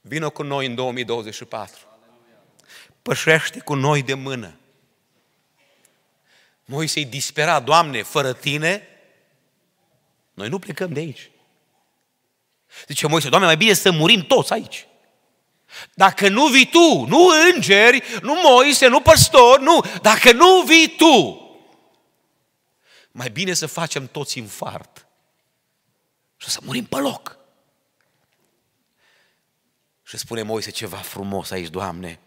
Vino cu noi în două mii douăzeci și patru. Aleluia. Pășește cu noi de mână. Moise-i dispera, Doamne, fără tine, noi nu plecăm de aici. Zice Moise, Doamne, mai bine să murim toți aici. Dacă nu vii tu, nu îngeri, nu Moise, nu păstor, nu, dacă nu vii tu, mai bine să facem toți infart și să murim pe loc. Și spune Moise ceva frumos aici, Doamne,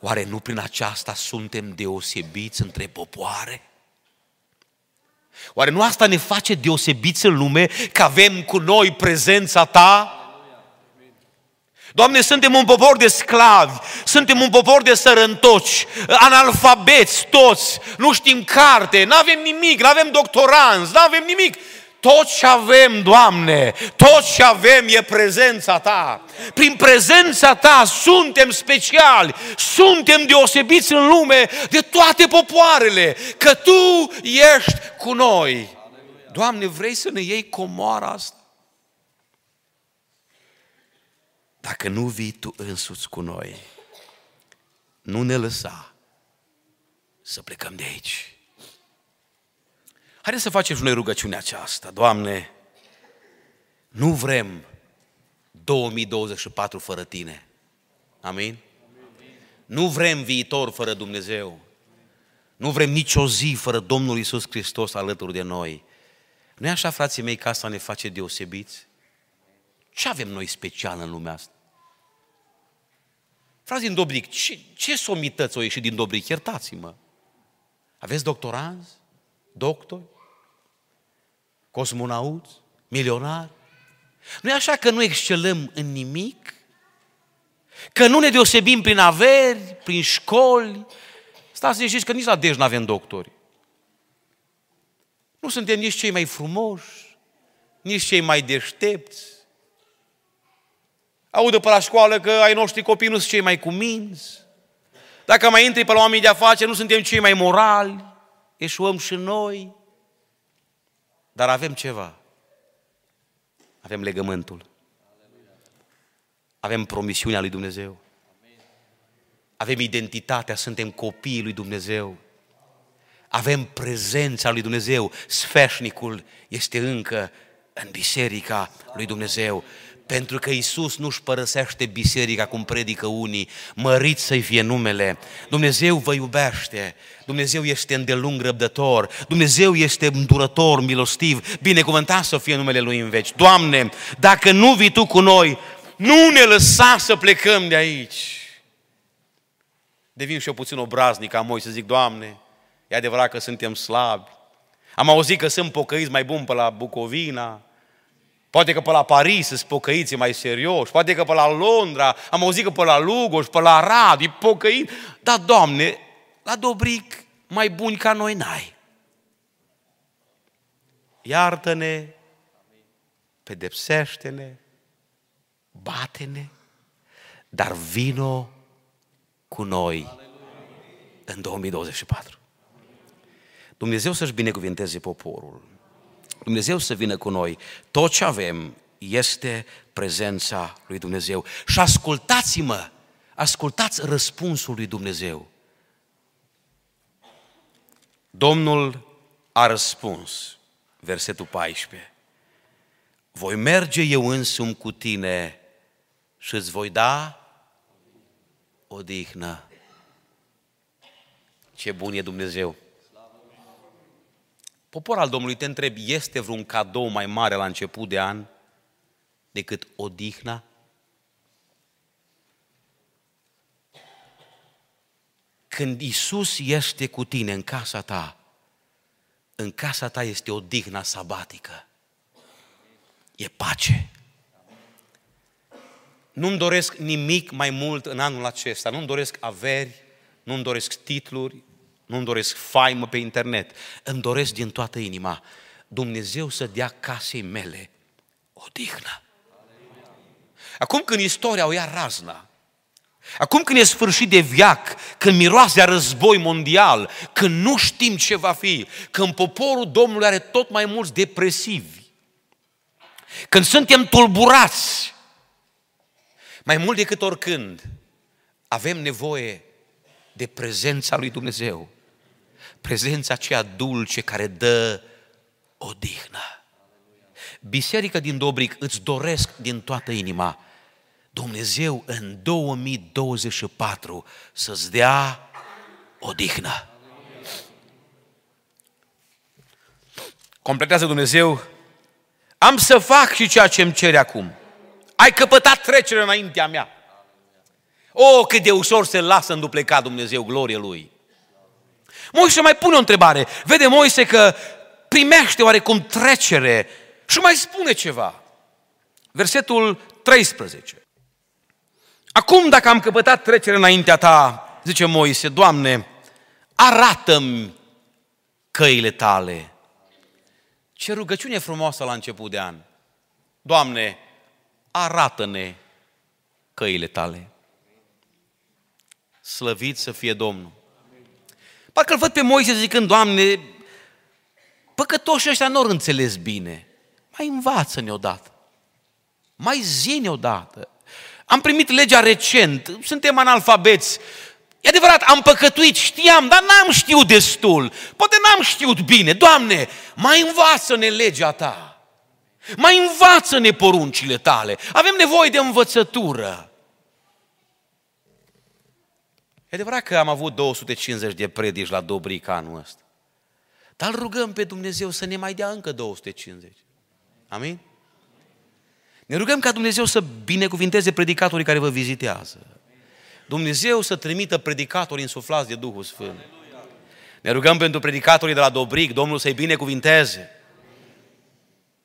oare nu prin aceasta suntem deosebiți între popoare? Oare nu asta ne face deosebiți în lume, că avem cu noi prezența ta? Doamne, suntem un popor de sclavi, suntem un popor de sărăntoci, analfabeți toți, nu știm carte, nu avem nimic, nu avem doctoranți, nu avem nimic. Tot ce avem, Doamne, tot ce avem e prezența ta. Prin prezența ta suntem speciali, suntem deosebiți în lume de toate popoarele, că tu ești cu noi. Doamne, vrei să ne iei comoara asta? Dacă nu vii tu însuți cu noi, nu ne lăsa să plecăm de aici. Haideți să facem și noi rugăciunea aceasta. Doamne, nu vrem două mii douăzeci și patru fără tine. Amin? Amin. Nu vrem viitor fără Dumnezeu. Nu vrem nicio zi fără Domnul Iisus Hristos alături de noi. Nu-i așa, frații mei, că asta ne face deosebiți? Ce avem noi special în lumea asta? Frați din Dobric, ce, ce somități au ieșit din Dobric? Iertați-mă. Aveți doctoranți? doctori, cosmonauți, milionari. Nu e așa că nu excelăm în nimic? Că nu ne deosebim prin averi, prin școli? Stați să știți că nici la Dej n-avem doctori. Nu suntem nici cei mai frumoși, nici cei mai deștepți. Audă pe la școală că ai noștri copii nu sunt cei mai cuminți. Dacă mai intri pe la oamenii de afaceri, nu suntem cei mai morali. Eșuăm și noi. Dar avem ceva. Avem legământul. Avem promisiunea lui Dumnezeu. Avem identitatea, suntem copiii lui Dumnezeu. Avem prezența lui Dumnezeu. Sfeșnicul este încă în biserica lui Dumnezeu. Pentru că Iisus nu-și părăsește biserica, cum predică unii. Mărit să-i fie numele. Dumnezeu vă iubește. Dumnezeu este îndelung răbdător. Dumnezeu este îndurător, milostiv. Binecuvântat să fie numele Lui în veci. Doamne, dacă nu vii Tu cu noi, nu ne lăsa să plecăm de aici. Devin și eu puțin obraznic ca Moise, să zic, Doamne, e adevărat că suntem slabi. Am auzit că sunt pocăiți mai buni pe la Bucovina. Poate că pe la Paris sunt pocăiți mai serioși, poate că pe la Londra, am auzit că pe la Lugoj, pe la Arad, e pocăit. Dar, Doamne, la Dobric mai buni ca noi n-ai. Iartă-ne, pedepsește-ne, bate-ne, dar vino cu noi în două mii douăzeci și patru. Dumnezeu să-și binecuvinteze poporul. Dumnezeu să vină cu noi. Tot ce avem este prezența lui Dumnezeu. Și ascultați-mă, ascultați răspunsul lui Dumnezeu. Domnul a răspuns, versetul paisprezece. Voi merge eu însumi cu tine și îți voi da odihnă. Ce bun e Dumnezeu! Popor al Domnului, te întreb, este vreun cadou mai mare la început de an decât odihna? Când Iisus este cu tine în casa ta, în casa ta este odihna sabatică. E pace. Nu-mi doresc nimic mai mult în anul acesta. Nu-mi doresc averi, nu-mi doresc titluri, nu-mi doresc faimă pe internet, îmi doresc din toată inima Dumnezeu să dea casei mele odihnă. Acum când istoria o ia razna, acum când e sfârșit de veac, când miroase a război mondial, când nu știm ce va fi, când poporul Domnului are tot mai mulți depresivi, când suntem tulburați, mai mult decât oricând, avem nevoie de prezența lui Dumnezeu. Prezența aceea dulce care dă odihnă. Biserica din Dobric, îți doresc din toată inima Dumnezeu în două mii douăzeci și patru să-ți dea odihnă. Completează Dumnezeu. Am să fac și ceea ce îmi cere acum. Ai căpătat trecere înaintea mea. O, cât de ușor se lasă îndupleca Dumnezeu, glorie Lui. Moise mai pune o întrebare. Vede Moise că primește oarecum trecere și mai spune ceva. Versetul treisprezece. Acum dacă am căpătat trecere înaintea ta, zice Moise, Doamne, arată-mi căile tale. Ce rugăciune frumoasă la început de an. Doamne, arată-ne căile tale. Slăvit să fie Domnul. Parcă îl văd pe Moise zicând, Doamne, păcătoșii ăștia n-or înțeles bine. Mai învață-ne odată. Mai zi-ne odată. Am primit legea recent, suntem analfabeți. E adevărat, am păcătuit, știam, dar n-am știut destul. Poate n-am știut bine. Doamne, mai învață-ne legea Ta. Mai învață-ne poruncile Tale. Avem nevoie de învățătură. E adevărat că am avut două sute cincizeci de predici la Dobric anul ăsta. Dar rugăm pe Dumnezeu să ne mai dea încă două sute cincizeci. Amin? Ne rugăm ca Dumnezeu să binecuvinteze predicatorii care vă vizitează. Dumnezeu să trimită predicatori însuflați de Duhul Sfânt. Ne rugăm pentru predicatorii de la Dobric, Domnul să-i binecuvinteze.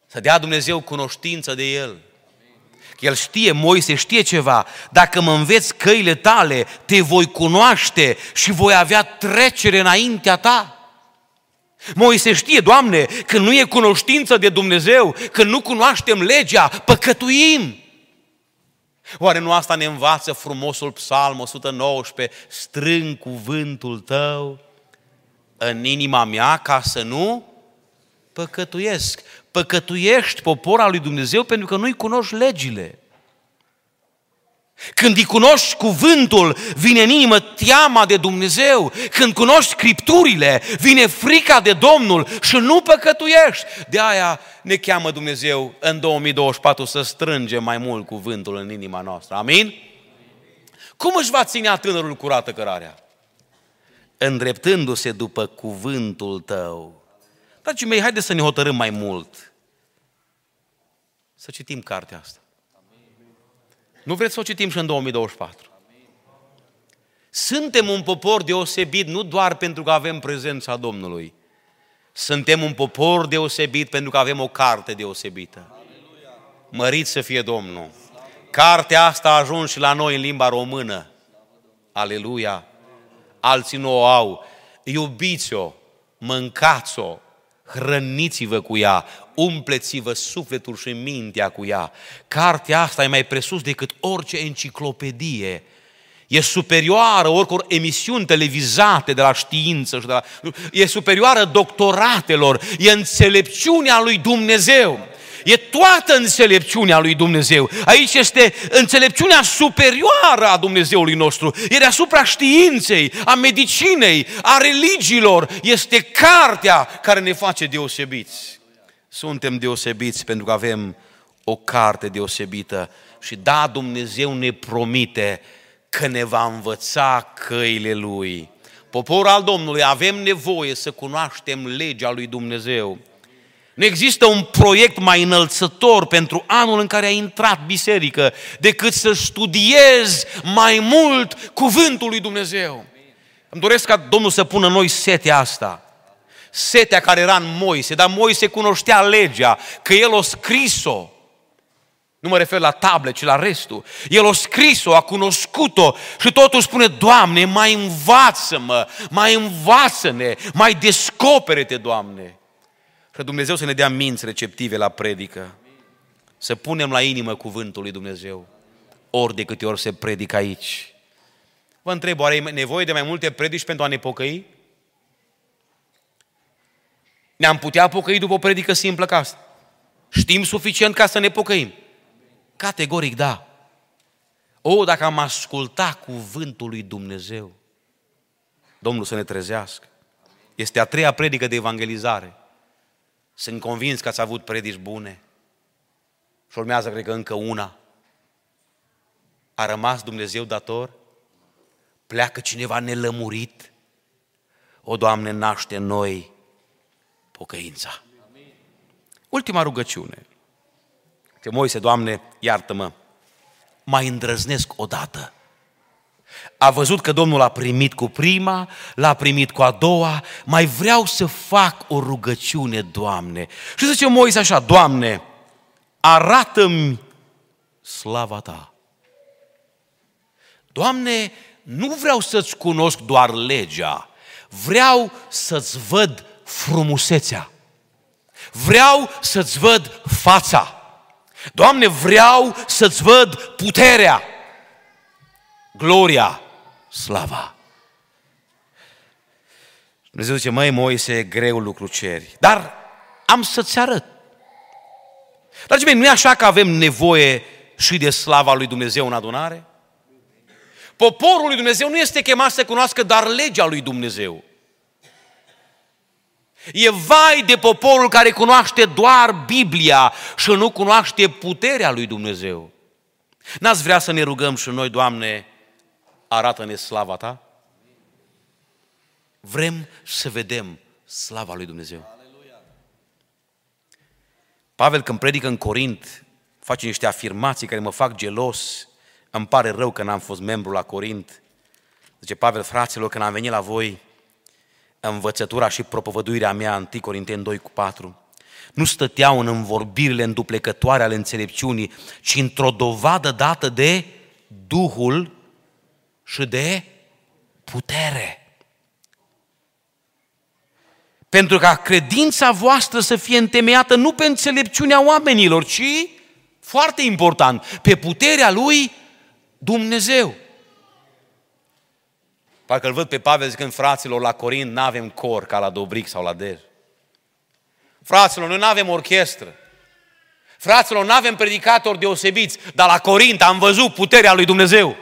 Să dea Dumnezeu cunoștință de El. El știe, Moise știe ceva. Dacă mă înveți căile tale, te voi cunoaște și voi avea trecere înaintea ta. Moise știe, Doamne, când nu e cunoștință de Dumnezeu, când nu cunoaștem legea, păcătuim. Oare nu asta ne învață frumosul Psalm o sută nouăsprezece? Strâng cuvântul tău în inima mea ca să nu păcătuiesc. Păcătuiești, popor al lui Dumnezeu, pentru că nu-i cunoști legile. Când îi cunoști cuvântul, vine în inimă teama de Dumnezeu. Când cunoști Scripturile, vine frica de Domnul și nu păcătuiești. De aia ne cheamă Dumnezeu în două mii douăzeci și patru să strângem mai mult cuvântul în inima noastră. Amin? Cum își va ținea tânărul curată cărarea? Îndreptându-se după cuvântul tău. Dragii mei, haideți să ne hotărâm mai mult. Să citim cartea asta. Nu vreți să o citim și în două mii douăzeci și patru? Suntem un popor deosebit nu doar pentru că avem prezența Domnului. Suntem un popor deosebit pentru că avem o carte deosebită. Mărit să fie Domnul! Cartea asta a ajuns și la noi în limba română. Aleluia! Alții nu o au. Iubiți-o, mâncați-o, hrăniți-vă cu ea, umpleți-vă sufletul și mintea cu ea. Cartea asta e mai presus decât orice enciclopedie. E superioară oricor emisiuni televizate de la știință și de la... E superioară doctoratelor. E înțelepciunea lui Dumnezeu. E toată înțelepciunea lui Dumnezeu. Aici este înțelepciunea superioară a Dumnezeului nostru. E deasupra științei, a medicinei, a religiilor. Este cartea care ne face deosebiți. Suntem deosebiți pentru că avem o carte deosebită. Și da, Dumnezeu ne promite că ne va învăța căile Lui. Popor al Domnului, avem nevoie să cunoaștem legea lui Dumnezeu. Nu există un proiect mai înălțător pentru anul în care ai intrat biserică decât să studiezi mai mult cuvântul lui Dumnezeu. Îmi doresc ca Domnul să pună în noi setea asta. Setea care era în Moise, dar Moise cunoștea legea, că el o scris-o. Nu mă refer la table, ci la restul. El o scris-o, a cunoscut-o și totul spune, Doamne, mai învață-mă, mai învață-ne, mai descopere-te, Doamne. Și Dumnezeu să ne dea minți receptive la predică. Să punem la inimă cuvântul lui Dumnezeu. Ori de câte ori se predică aici. Vă întreb, oare e nevoie de mai multe predici pentru a ne pocăi? Ne-am putea pocăi după o predică simplă ca asta? Știm suficient ca să ne pocăim? Categoric da. O, dacă am ascultat cuvântul lui Dumnezeu. Domnul să ne trezească. Este a treia predică de evangelizare. Sunt convins că ați avut predici bune. Și urmează, cred că, încă una. A rămas Dumnezeu dator? Pleacă cineva nelămurit? O, Doamne, naște în noi pocăința. Amin. Ultima rugăciune. Că Moise, Doamne, iartă-mă, mai îndrăznesc odată. A văzut că Domnul l-a primit cu prima, l-a primit cu a doua, mai vreau să fac o rugăciune, Doamne. Și zice Moise așa, Doamne, arată-mi slava Ta. Doamne, nu vreau să-ți cunosc doar legea, vreau să-ți văd frumusețea, vreau să-ți văd fața, Doamne, vreau să-ți văd puterea, gloria, slava. Dumnezeu zice, măi Moise, e greu lucru ceri, dar am să-ți arăt. Dragii mei, nu e așa că avem nevoie și de slava lui Dumnezeu în adunare? Poporul lui Dumnezeu nu este chemat să cunoască doar legea lui Dumnezeu. E vai de poporul care cunoaște doar Biblia și nu cunoaște puterea lui Dumnezeu. N-ați vrea să ne rugăm și noi, Doamne, arată-ne slava Ta? Vrem să vedem slava lui Dumnezeu. Pavel, când predică în Corint, face niște afirmații care mă fac gelos. Îmi pare rău că n-am fost membru la Corint. Zice Pavel, fraților, când am venit la voi, învățătura și propovăduirea mea, Anticorinten doi cu patru, nu stăteau în învorbirile înduplecătoare ale înțelepciunii, ci într-o dovadă dată de Duhul și de putere. Pentru ca credința voastră să fie întemeiată nu pe înțelepciunea oamenilor, ci, foarte important, pe puterea lui Dumnezeu. Parcă îl văd pe Pavel zicând fraților la Corint, n-avem cor ca la Dobric sau la Der. Fraților, noi n-avem orchestră. Fraților, n-avem predicatori deosebiți, dar la Corint am văzut puterea lui Dumnezeu.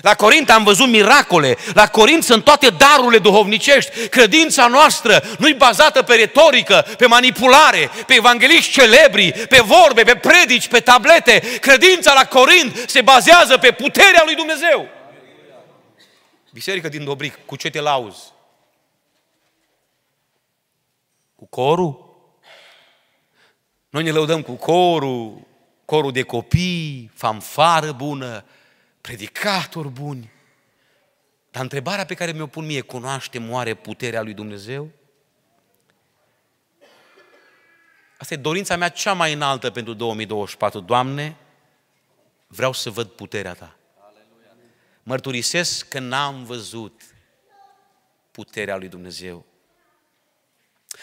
La Corint am văzut miracole, la Corint sunt toate darurile duhovnicești. Credința noastră nu-i bazată pe retorică, pe manipulare, pe evangheliști celebri, pe vorbe, pe predici, pe tablete. Credința la Corint se bazează pe puterea lui Dumnezeu. Biserică din Dobric, cu ce te lauzi? Cu corul? Noi ne lăudăm cu corul, corul de copii, fanfară bună, predicatori buni. Dar întrebarea pe care mi-o pun mie, cunoaștem oare puterea lui Dumnezeu? Asta e dorința mea cea mai înaltă pentru două mii douăzeci și patru. Doamne, vreau să văd puterea Ta. Mărturisesc că n-am văzut puterea lui Dumnezeu.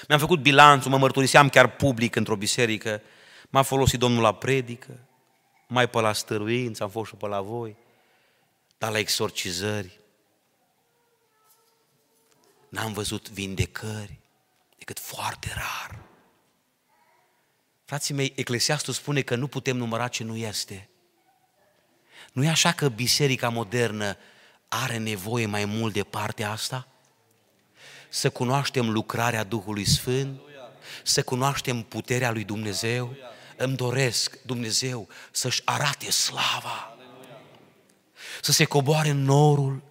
Mi-am făcut bilanțul, mă mărturiseam chiar public într-o biserică, m-a folosit Domnul la predică, mai pe la stăruință, am fost și pe la voi, dar la exorcizări n-am văzut vindecări, decât foarte rar. Frații mei, Eclesiastul spune că nu putem număra ce nu este. Nu e așa că biserica modernă are nevoie mai mult de partea asta? Să cunoaștem lucrarea Duhului Sfânt, să cunoaștem puterea lui Dumnezeu. Îmi doresc Dumnezeu să-și arate slava, să se coboare norul,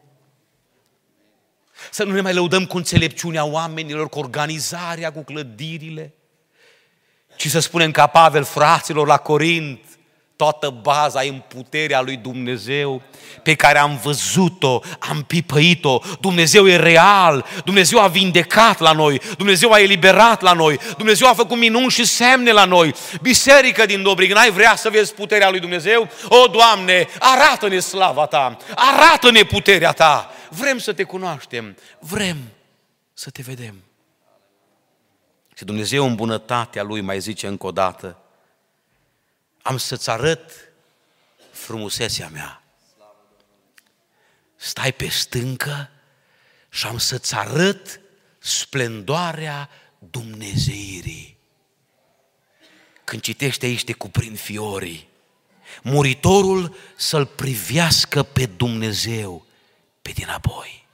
să nu ne mai lăudăm cu înțelepciunea oamenilor, cu organizarea, cu clădirile, ci să spunem ca Pavel, fraților la Corint, toată baza e în puterea lui Dumnezeu pe care am văzut-o, am pipăit-o. Dumnezeu e real, Dumnezeu a vindecat la noi, Dumnezeu a eliberat la noi, Dumnezeu a făcut minuni și semne la noi. Biserică din Dobric, n-ai vrea să vezi puterea lui Dumnezeu? O, Doamne, arată-ne slava Ta, arată-ne puterea Ta. Vrem să Te cunoaștem, vrem să Te vedem. Și Dumnezeu în bunătatea Lui mai zice încă o dată, am să-ți arăt frumusețea mea. Stai pe stâncă și am să-ți arăt splendoarea dumnezeirii. Când citești aici te cuprind fiorii. Muritorul să-L privească pe Dumnezeu pe dinapoi.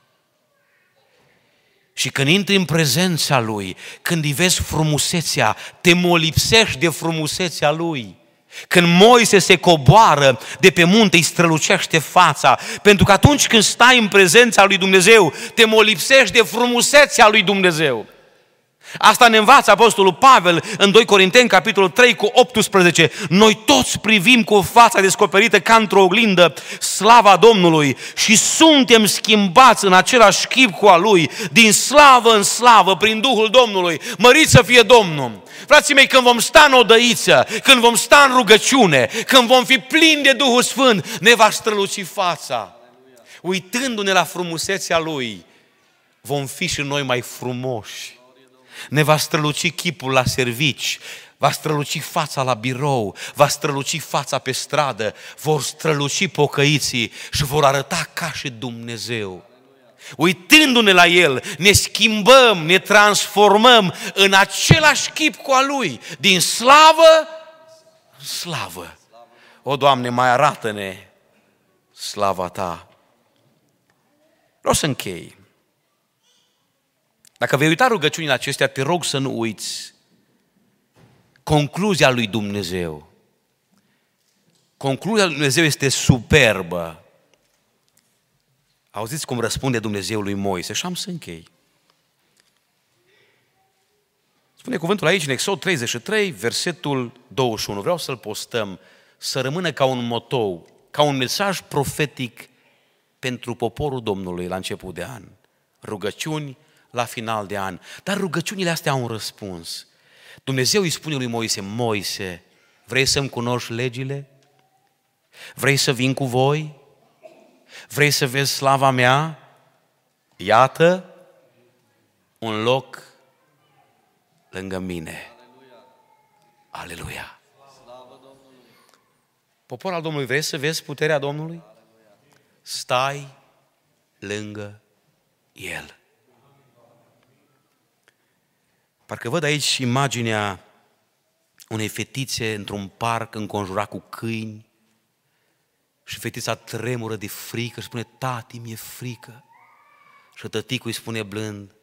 Și când intri în prezența Lui, când îi vezi frumusețea, te molipsești de frumusețea Lui. Când Moise se coboară de pe munte, îi strălucește fața. Pentru că atunci când stai în prezența lui Dumnezeu, te molipsești de frumusețea lui Dumnezeu. Asta ne învață apostolul Pavel în doi Corinteni, capitolul trei, cu optsprezece. Noi toți privim cu fața descoperită ca într-o oglindă slava Domnului și suntem schimbați în același chip cu a Lui, din slavă în slavă, prin Duhul Domnului. Mărit să fie Domnul! Frații mei, când vom sta în odăiță, când vom sta în rugăciune, când vom fi plini de Duhul Sfânt, ne va străluci fața. Uitându-ne la frumusețea Lui, vom fi și noi mai frumoși. Ne va străluci chipul la servici, va străluci fața la birou, va străluci fața pe stradă, vor străluci pocăiții și vor arăta ca și Dumnezeu. Uitându-ne la El, ne schimbăm, ne transformăm în același chip cu al Lui, din slavă în slavă. O, Doamne, mai arată-ne slava Ta. Vreau să închei. Dacă vei uita rugăciunile acestea, te rog să nu uiți concluzia lui Dumnezeu. Concluzia lui Dumnezeu este superbă. Auziți cum răspunde Dumnezeu lui Moise și am să închei. Spune cuvântul aici în Exod treizeci și trei, versetul douăzeci și unu. Vreau să-l postăm, să rămână ca un motou, ca un mesaj profetic pentru poporul Domnului la început de an. Rugăciuni la final de an. Dar rugăciunile astea au un răspuns. Dumnezeu îi spune lui Moise: Moise, vrei să-mi cunoști legile? Vrei să vin cu voi? Vrei să vezi slava mea? Iată un loc lângă mine. Aleluia! Popor al Domnului, vrei să vezi puterea Domnului? Stai lângă El. Parcă văd aici imaginea unei fetițe într-un parc înconjurat cu câini și fetița tremură de frică și spune: tati, mi-e frică. Și tăticul îi spune blând: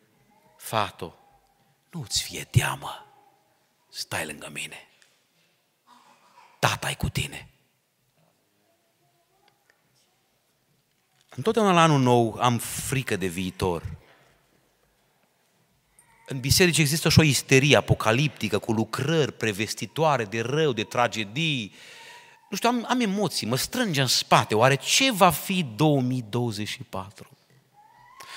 fato, nu-ți fie teamă, stai lângă mine. Tata-i cu tine. Întotdeauna la anul nou am frică de viitor. În biserici există și o isterie apocaliptică cu lucrări prevestitoare de rău, de tragedii. Nu știu, am, am emoții, mă strânge în spate. Oare ce va fi două mii douăzeci și patru?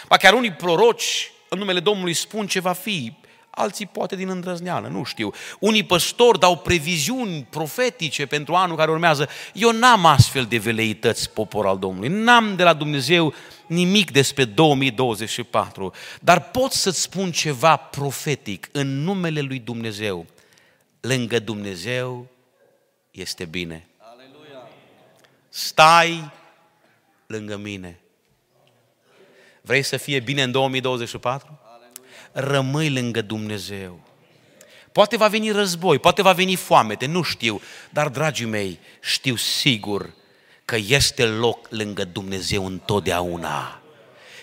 Ba chiar unii proroci în numele Domnului spun ce va fi, alții poate din îndrăzneală, nu știu. Unii păstori dau previziuni profetice pentru anul care urmează. Eu n-am astfel de veleități, popor al Domnului. N-am de la Dumnezeu nimic despre două mii douăzeci și patru. Dar pot să-ți spun ceva profetic în numele lui Dumnezeu. Lângă Dumnezeu este bine. Aleluia. Stai lângă mine. Vrei să fie bine în două mii douăzeci și patru? Rămâi lângă Dumnezeu. Poate va veni război, poate va veni foamete, nu știu. Dar, dragii mei, știu sigur că este loc lângă Dumnezeu întotdeauna.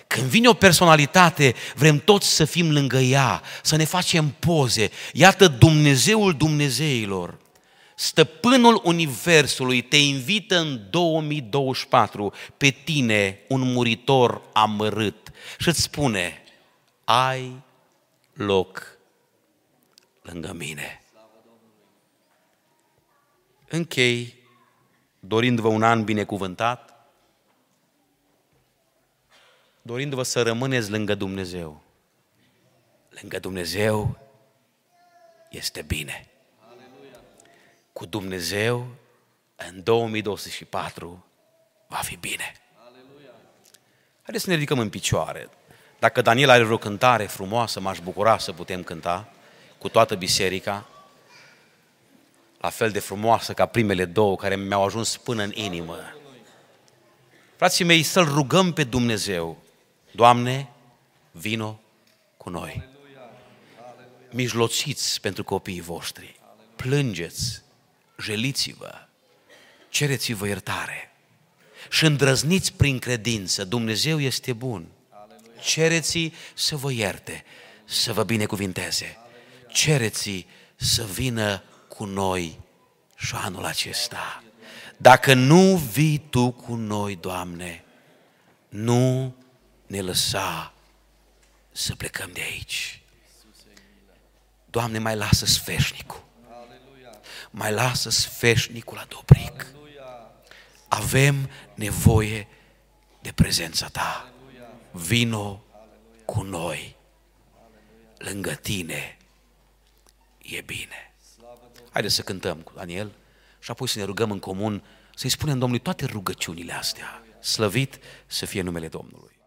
Când vine o personalitate, vrem toți să fim lângă ea, să ne facem poze. Iată Dumnezeul Dumnezeilor, Stăpânul Universului te invită în două mii douăzeci și patru pe tine, un muritor amărât, și îți spune: ai loc lângă mine. Închei dorindu-vă un an binecuvântat, dorindu-vă să rămâneți lângă Dumnezeu. Lângă Dumnezeu este bine. Cu Dumnezeu în două mii douăzeci și patru va fi bine. Haideți să ne ridicăm în picioare. Dacă Daniel are vreo cântare frumoasă, m-aș bucura să putem cânta cu toată biserica, la fel de frumoasă ca primele două care mi-au ajuns până în inimă. Frații mei, să-L rugăm pe Dumnezeu: Doamne, vino cu noi. Mijlociți pentru copiii voștri, plângeți, jeliți-vă, cereți-vă iertare și îndrăzniți prin credință. Dumnezeu este bun. Cereți să vă ierte, să vă binecuvinteze. Cereți să vină cu noi și anul acesta. Dacă nu vii Tu cu noi, Doamne, nu ne lăsa să plecăm de aici. Doamne, mai lasă sfeșnicul. Mai lasă sfeșnicul la Dobric. Avem nevoie de prezența Ta. Vino cu noi, lângă Tine e bine. Haideți să cântăm cu Daniel și apoi să ne rugăm în comun, să-i spunem Domnului toate rugăciunile astea. Slăvit să fie numele Domnului.